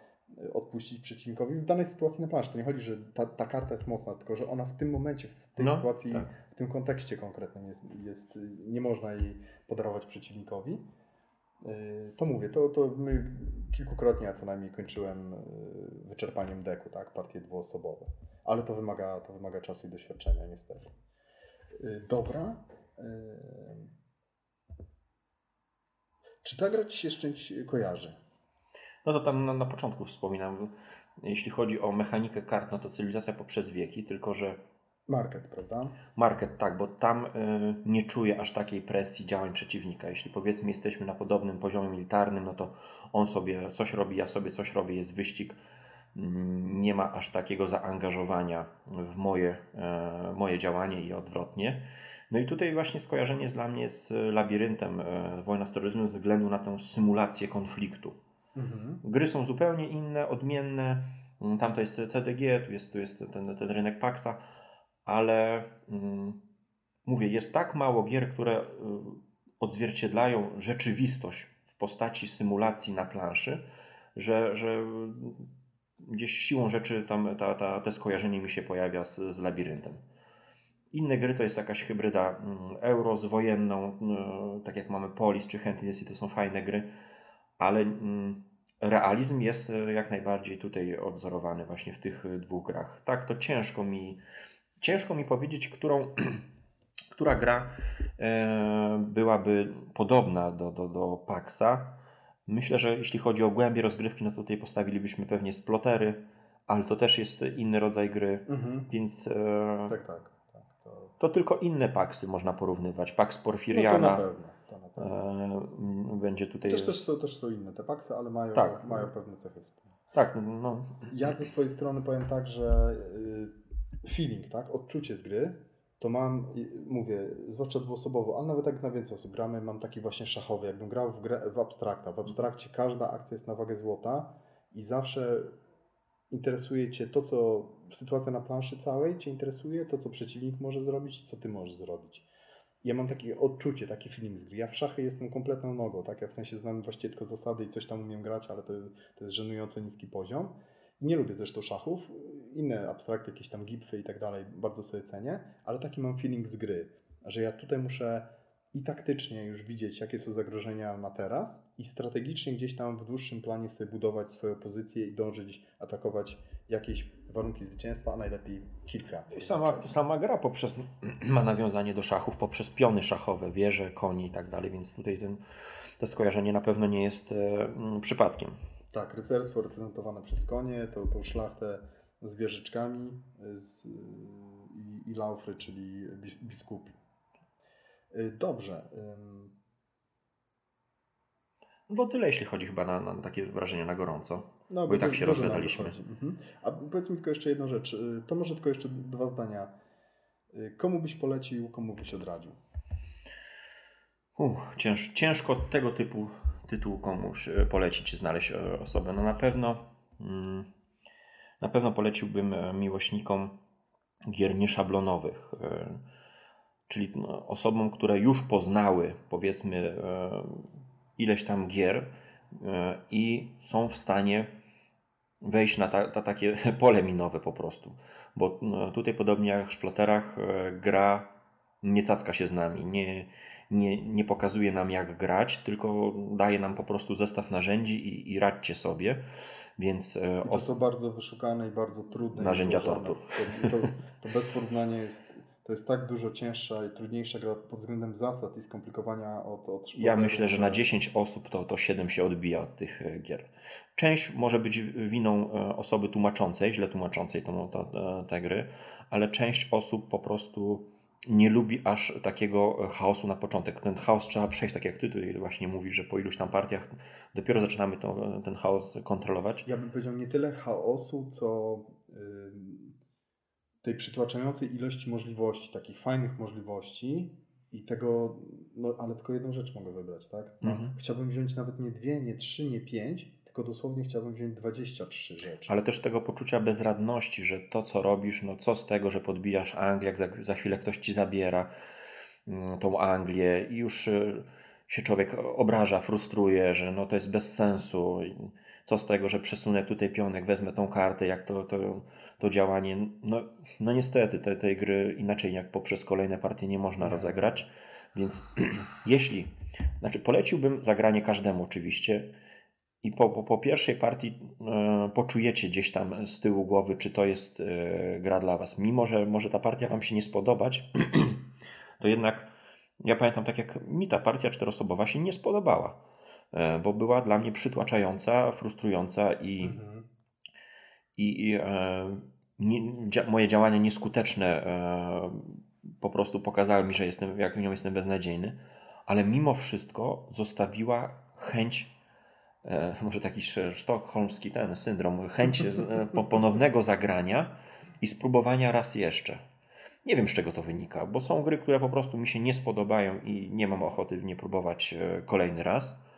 odpuścić przeciwnikowi w danej sytuacji na planszy. To nie chodzi, że ta, ta karta jest mocna, tylko że ona w tym momencie, w tej no, sytuacji, tak. w tym kontekście konkretnym jest, jest, nie można jej podarować przeciwnikowi. To mówię, to, to my kilkukrotnie, a co najmniej kończyłem wyczerpaniem deku, tak, partie dwuosobowe. Ale to wymaga, to wymaga czasu i doświadczenia niestety. Dobra. Czy ta gra Ci się z czymś kojarzy? No to tam na, na początku wspominam, jeśli chodzi o mechanikę kart, no to cywilizacja poprzez wieki, tylko że... Market, prawda? Market, tak, bo tam y, nie czuję aż takiej presji działań przeciwnika. Jeśli powiedzmy jesteśmy na podobnym poziomie militarnym, no to on sobie coś robi, ja sobie coś robię, jest wyścig. Nie ma aż takiego zaangażowania w moje, e, moje działanie i odwrotnie. No i tutaj właśnie skojarzenie jest dla mnie z Labiryntem e, Wojna z terroryzmem ze względu na tę symulację konfliktu. Mhm. Gry są zupełnie inne, odmienne. Tam to jest C D G, tu jest, tu jest ten, ten rynek Paxa, ale mm, mówię, jest tak mało gier, które y, odzwierciedlają rzeczywistość w postaci symulacji na planszy, że, że gdzieś siłą rzeczy tam ta, ta, te skojarzenie mi się pojawia z, z Labiryntem. Inne gry to jest jakaś hybryda euro z wojenną, tak jak mamy Polis czy Hentiness, to są fajne gry, ale realizm jest jak najbardziej tutaj odwzorowany właśnie w tych dwóch grach. Tak, to ciężko mi, ciężko mi powiedzieć, którą, która gra byłaby podobna do, do, do Paxa. Myślę, że jeśli chodzi o głębie rozgrywki, no tutaj postawilibyśmy pewnie Splottery, ale to też jest inny rodzaj gry, mhm. więc... Tak, tak. to tylko inne paksy można porównywać. Pax Porfiriana. No to na pewno, to na pewno. E, będzie tutaj... Też, też, są, też są inne te paksy, ale mają, tak. mają pewne cechy. Tak, no. Ja ze swojej strony powiem tak, że feeling, tak, odczucie z gry, to mam, mówię, zwłaszcza dwuosobowo, ale nawet jak na więcej osób gramy, mam taki właśnie szachowy, jakbym grał w, grę, w abstrakta. W abstrakcie każda akcja jest na wagę złota i zawsze interesuje Cię to, co sytuacja na planszy całej Cię interesuje, to, co przeciwnik może zrobić i co Ty możesz zrobić. Ja mam takie odczucie, taki feeling z gry. Ja w szachy jestem kompletną nogą, tak? Ja w sensie znam właściwie tylko zasady i coś tam umiem grać, ale to, to jest żenująco niski poziom. Nie lubię też to szachów. Inne abstrakty, jakieś tam gipfy i tak dalej, bardzo sobie cenię, ale taki mam feeling z gry, że ja tutaj muszę i taktycznie już widzieć, jakie są zagrożenia na teraz i strategicznie gdzieś tam w dłuższym planie sobie budować swoją pozycję i dążyć, atakować jakieś warunki zwycięstwa, a najlepiej kilka. I sama, sama gra poprzez, ma nawiązanie do szachów poprzez piony szachowe, wieże, konie i tak dalej, więc tutaj ten, to skojarzenie na pewno nie jest e, m, przypadkiem. Tak, rycerstwo reprezentowane przez konie, tą, tą szlachtę z wieżyczkami z, i, i laufry, czyli biskupi. Dobrze. Bo tyle, jeśli chodzi chyba na, na takie wrażenie na gorąco. No, bo i tak się rozgadaliśmy. Mhm. A powiedz mi tylko jeszcze jedną rzecz. To może tylko jeszcze dwa zdania. Komu byś polecił, komu byś odradził? Uch, cięż, ciężko tego typu tytuł komuś polecić, znaleźć osobę. No na pewno na pewno poleciłbym miłośnikom gier nieszablonowych. Czyli osobom, które już poznały, powiedzmy, ileś tam gier i są w stanie wejść na ta, ta, takie pole minowe po prostu. Bo tutaj podobnie jak w Splotterach gra nie cacka się z nami, nie, nie, nie pokazuje nam jak grać, tylko daje nam po prostu zestaw narzędzi i, i radźcie sobie. Więc I to są bardzo wyszukane i bardzo trudne narzędzia tortur. To, to, to bez porównania jest... To jest tak dużo cięższa i trudniejsza gra pod względem zasad i skomplikowania od, od szpotera. Ja myślę, że na dziesięć osób to, to siedem się odbija od tych gier. Część może być winą osoby tłumaczącej, źle tłumaczącej te gry, ale część osób po prostu nie lubi aż takiego chaosu na początek. Ten chaos trzeba przejść, tak jak ty tutaj właśnie mówisz, że po iluś tam partiach dopiero zaczynamy to, ten chaos kontrolować. Ja bym powiedział nie tyle chaosu, co... Yy... tej przytłaczającej ilości możliwości, takich fajnych możliwości i tego, no ale tylko jedną rzecz mogę wybrać, tak? Mhm. Chciałbym wziąć nawet nie dwie, nie trzy, nie pięć, tylko dosłownie chciałbym wziąć dwadzieścia trzy rzeczy. Ale też tego poczucia bezradności, że to co robisz, no co z tego, że podbijasz Anglię, jak za, za chwilę ktoś ci zabiera tą Anglię i już się człowiek obraża, frustruje, że no to jest bez sensu. Co z tego, że przesunę tutaj pionek, wezmę tą kartę, jak to, to, to działanie. No, no niestety te, tej gry inaczej jak poprzez kolejne partie nie można rozegrać. Więc jeśli, znaczy poleciłbym zagranie każdemu oczywiście i po, po, po pierwszej partii e, poczujecie gdzieś tam z tyłu głowy, czy to jest e, gra dla Was. Mimo, że może ta partia Wam się nie spodobać, to jednak ja pamiętam tak jak mi ta partia czteroosobowa się nie spodobała. Bo była dla mnie przytłaczająca, frustrująca i, mhm. i, i e, nie, dzia, moje działania nieskuteczne e, po prostu pokazały mi, że jestem, jak nią jestem beznadziejny, ale mimo wszystko zostawiła chęć, e, może taki sztokholmski ten syndrom, chęć z, po, ponownego zagrania i spróbowania raz jeszcze. Nie wiem, z czego to wynika, bo są gry, które po prostu mi się nie spodobają i nie mam ochoty w nie próbować kolejny raz.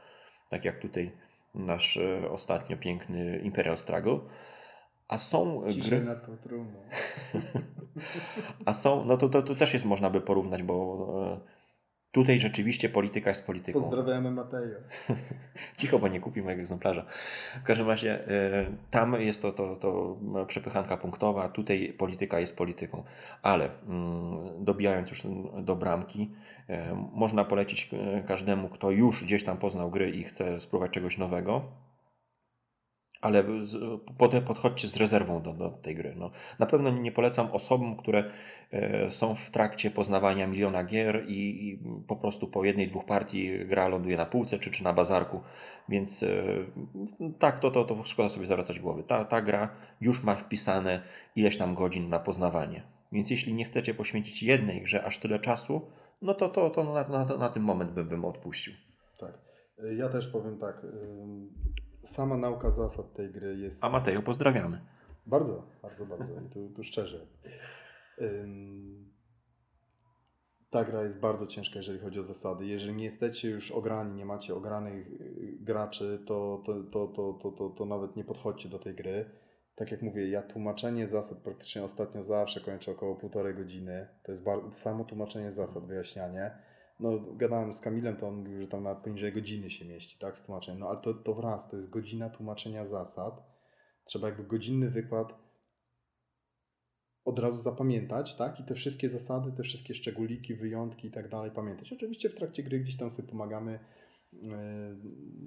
Tak jak tutaj nasz ostatnio piękny Imperial Struggle. A są Ciszej gry... nad tą trumną. A są... No to, to, to też jest można by porównać, bo tutaj rzeczywiście polityka jest polityką. Pozdrawiamy Mateo. Cicho, bo nie kupi mojego egzemplarza. W każdym razie tam jest to, to, to przepychanka punktowa, tutaj polityka jest polityką. Ale dobijając już do bramki, można polecić każdemu, kto już gdzieś tam poznał gry i chce spróbować czegoś nowego, ale podchodźcie z rezerwą do, do tej gry. No, na pewno nie polecam osobom, które są w trakcie poznawania miliona gier i, i po prostu po jednej, dwóch partii gra ląduje na półce czy, czy na bazarku, więc tak, to, to, to szkoda sobie zawracać głowy. Ta, ta gra już ma wpisane ileś tam godzin na poznawanie. Więc jeśli nie chcecie poświęcić jednej grze aż tyle czasu, no to, to, to na, na, na ten moment bym, bym odpuścił. Tak. Ja też powiem tak. Sama nauka zasad tej gry jest... A Mateo pozdrawiamy. Bardzo, bardzo, bardzo. I tu, tu szczerze. Ta gra jest bardzo ciężka, jeżeli chodzi o zasady. Jeżeli nie jesteście już ograni, nie macie ogranych graczy, to, to, to, to, to, to, to nawet nie podchodźcie do tej gry. Tak jak mówię, ja tłumaczenie zasad praktycznie ostatnio zawsze kończę około półtorej godziny. To jest bar- samo tłumaczenie zasad, wyjaśnianie. No, gadałem z Kamilem, to on mówił, że tam nawet poniżej godziny się mieści, tak, z tłumaczeniem. No ale to, to wraz, to jest godzina tłumaczenia zasad. Trzeba jakby godzinny wykład od razu zapamiętać, tak? I te wszystkie zasady, te wszystkie szczególiki, wyjątki i tak dalej pamiętać. Oczywiście w trakcie gry gdzieś tam sobie pomagamy, yy,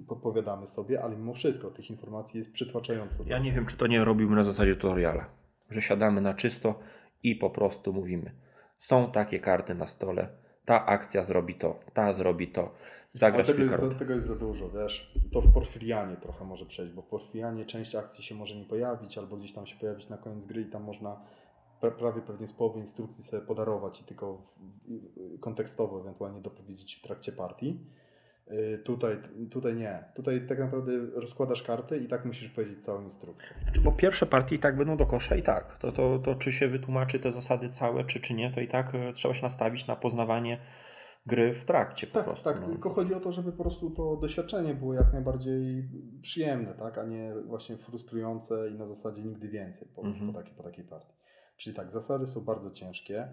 podpowiadamy sobie, ale mimo wszystko tych informacji jest przytłaczająco. Ja nie wiem, czy to nie robimy na zasadzie tutoriala, że siadamy na czysto i po prostu mówimy. Są takie karty na stole, ta akcja zrobi to, ta zrobi to. Zagrać tego, jest za, tego jest za dużo, wiesz. To w Porfirianie trochę może przejść, bo w Porfirianie część akcji się może nie pojawić albo gdzieś tam się pojawić na koniec gry i tam można prawie pewnie z połowy instrukcji sobie podarować i tylko kontekstowo ewentualnie dopowiedzieć w trakcie partii. Yy, tutaj, tutaj nie. Tutaj tak naprawdę rozkładasz karty i tak musisz powiedzieć całą instrukcję. Znaczy, bo pierwsze partie i tak będą do kosza i tak. To, to, to czy się wytłumaczy te zasady całe, czy, czy nie, to i tak trzeba się nastawić na poznawanie gry w trakcie po tak, prostu. Tak, no. Tylko chodzi o to, żeby po prostu to doświadczenie było jak najbardziej przyjemne, tak, a nie właśnie frustrujące i na zasadzie nigdy więcej po, mm-hmm. po, takiej, po takiej partii. Czyli tak, zasady są bardzo ciężkie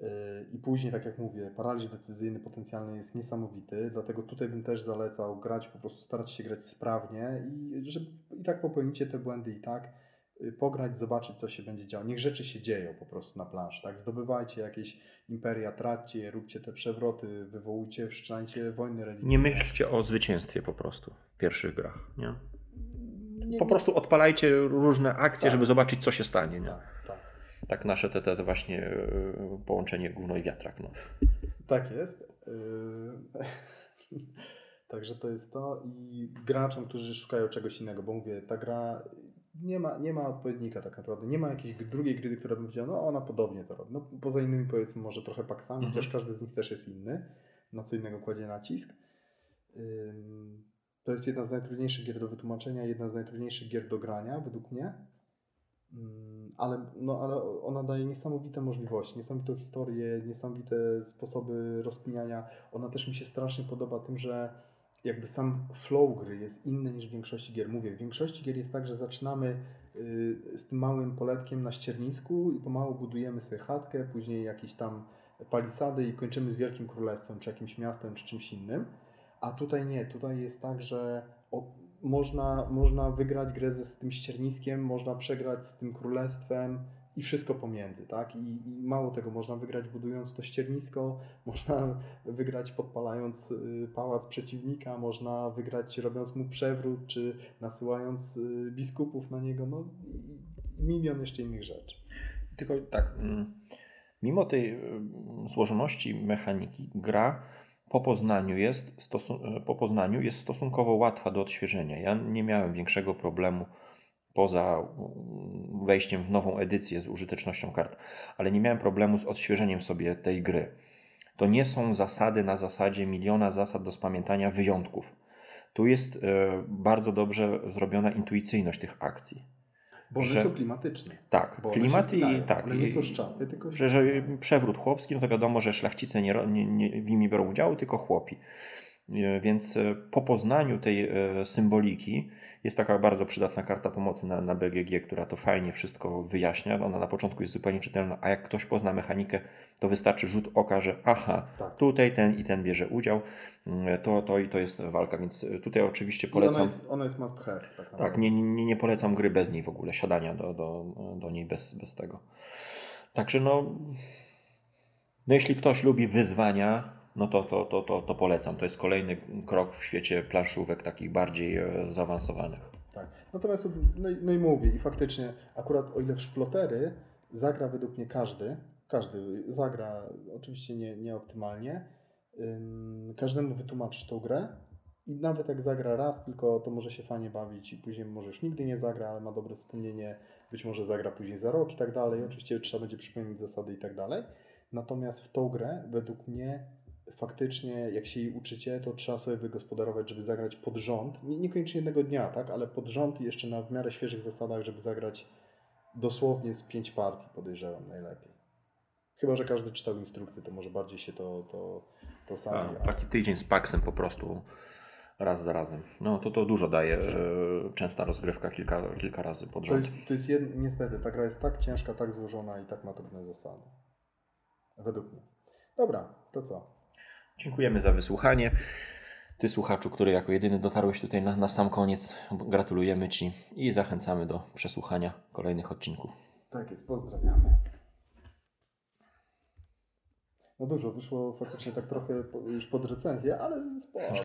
yy, i później, tak jak mówię, paraliż decyzyjny potencjalny jest niesamowity, dlatego tutaj bym też zalecał grać, po prostu starać się grać sprawnie i żeby i tak popełnicie te błędy i tak, yy, pograć, zobaczyć, co się będzie działo. Niech rzeczy się dzieją po prostu na planszy, tak? Zdobywajcie jakieś imperia, traćcie je, róbcie te przewroty, wywołujcie, wszczynajcie wojny religijne. Nie myślcie o zwycięstwie po prostu w pierwszych grach, nie? nie po nie. prostu odpalajcie różne akcje, tak. żeby zobaczyć, co się stanie, nie? Tak, tak. Tak nasze te, te właśnie yy, połączenie gówno i wiatrak. No. Tak jest. Yy... Także to jest to. I graczom, którzy szukają czegoś innego, bo mówię, ta gra nie ma, nie ma odpowiednika tak naprawdę. Nie ma jakiejś drugiej gry, która bym powiedział, no ona podobnie to robi. No, poza innymi powiedzmy może trochę paksami, chociaż mhm. każdy z nich też jest inny. Na co innego kładzie nacisk. Yy... To jest jedna z najtrudniejszych gier do wytłumaczenia, jedna z najtrudniejszych gier do grania według mnie. Ale, no, ale ona daje niesamowite możliwości, niesamowitą historię, niesamowite sposoby rozkminiania. Ona też mi się strasznie podoba tym, że jakby sam flow gry jest inny niż w większości gier. Mówię, w większości gier jest tak, że zaczynamy y, z tym małym poletkiem na ściernisku i pomału budujemy sobie chatkę, później jakieś tam palisady i kończymy z wielkim królestwem, czy jakimś miastem, czy czymś innym. A tutaj nie, tutaj jest tak, że... O, Można, można wygrać grę ze, z tym ścierniskiem, można przegrać z tym królestwem i wszystko pomiędzy, tak? I, i mało tego, można wygrać budując to ściernisko, można wygrać podpalając y, pałac przeciwnika, można wygrać robiąc mu przewrót, czy nasyłając y, biskupów na niego, no i milion jeszcze innych rzeczy. Tylko tak, mimo tej złożoności mechaniki gra Po poznaniu, jest stosun- po poznaniu jest stosunkowo łatwa do odświeżenia. Ja nie miałem większego problemu poza wejściem w nową edycję z użytecznością kart, ale nie miałem problemu z odświeżeniem sobie tej gry. To nie są zasady na zasadzie miliona zasad do spamiętania wyjątków. Tu jest y, bardzo dobrze zrobiona intuicyjność tych akcji. Bo one że, są klimatyczne. Tak, bo klimaty i tak. One nie są szczapy, tylko że, że przewrót chłopski, no to wiadomo, że szlachcice nie, nie, nie, w nimi biorą udziału, tylko chłopi. Więc po poznaniu tej symboliki jest taka bardzo przydatna karta pomocy na, na B G G, która to fajnie wszystko wyjaśnia. Ona na początku jest zupełnie czytelna, a jak ktoś pozna mechanikę, to wystarczy rzut oka, że aha, tak. tutaj ten i ten bierze udział, to, to i to jest walka. Więc tutaj oczywiście polecam... Ona jest, ona jest must have. Tak, tak nie, nie, nie polecam gry bez niej w ogóle, siadania do, do, do niej bez, bez tego. Także no... No jeśli ktoś lubi wyzwania... No to, to, to, to, to polecam. To jest kolejny krok w świecie planszówek takich bardziej e, zaawansowanych. Tak. Natomiast, no, no i mówię, i faktycznie akurat o ile w Splotery zagra według mnie każdy, każdy zagra oczywiście nie, nie optymalnie, ym, każdemu wytłumaczysz tą grę I nawet jak zagra raz, tylko to może się fajnie bawić i później może już nigdy nie zagra, ale ma dobre wspomnienie, być może zagra później za rok i tak dalej. Oczywiście trzeba będzie przypomnieć zasady i tak dalej. Natomiast w tą grę według mnie faktycznie jak się jej uczycie, to trzeba sobie wygospodarować, żeby zagrać pod rząd. Nie, niekoniecznie jednego dnia, tak, ale pod rząd i jeszcze na w miarę świeżych zasadach, żeby zagrać dosłownie z pięć partii, podejrzewam, najlepiej. Chyba że każdy czytał instrukcję, to może bardziej się to, to, to sadzi. A, taki tydzień z Paxem po prostu raz za razem. No to to dużo daje. Yy, częsta rozgrywka kilka, kilka razy pod rząd. To jest, to jest jed... niestety, ta gra jest tak ciężka, tak złożona i tak ma trudne zasady. Według mnie. Dobra, to co? Dziękujemy za wysłuchanie. Ty, słuchaczu, który jako jedyny dotarłeś tutaj na, na sam koniec, gratulujemy Ci i zachęcamy do przesłuchania kolejnych odcinków. Tak jest, pozdrawiamy. No dużo, wyszło faktycznie tak trochę już pod recenzję, ale sporo.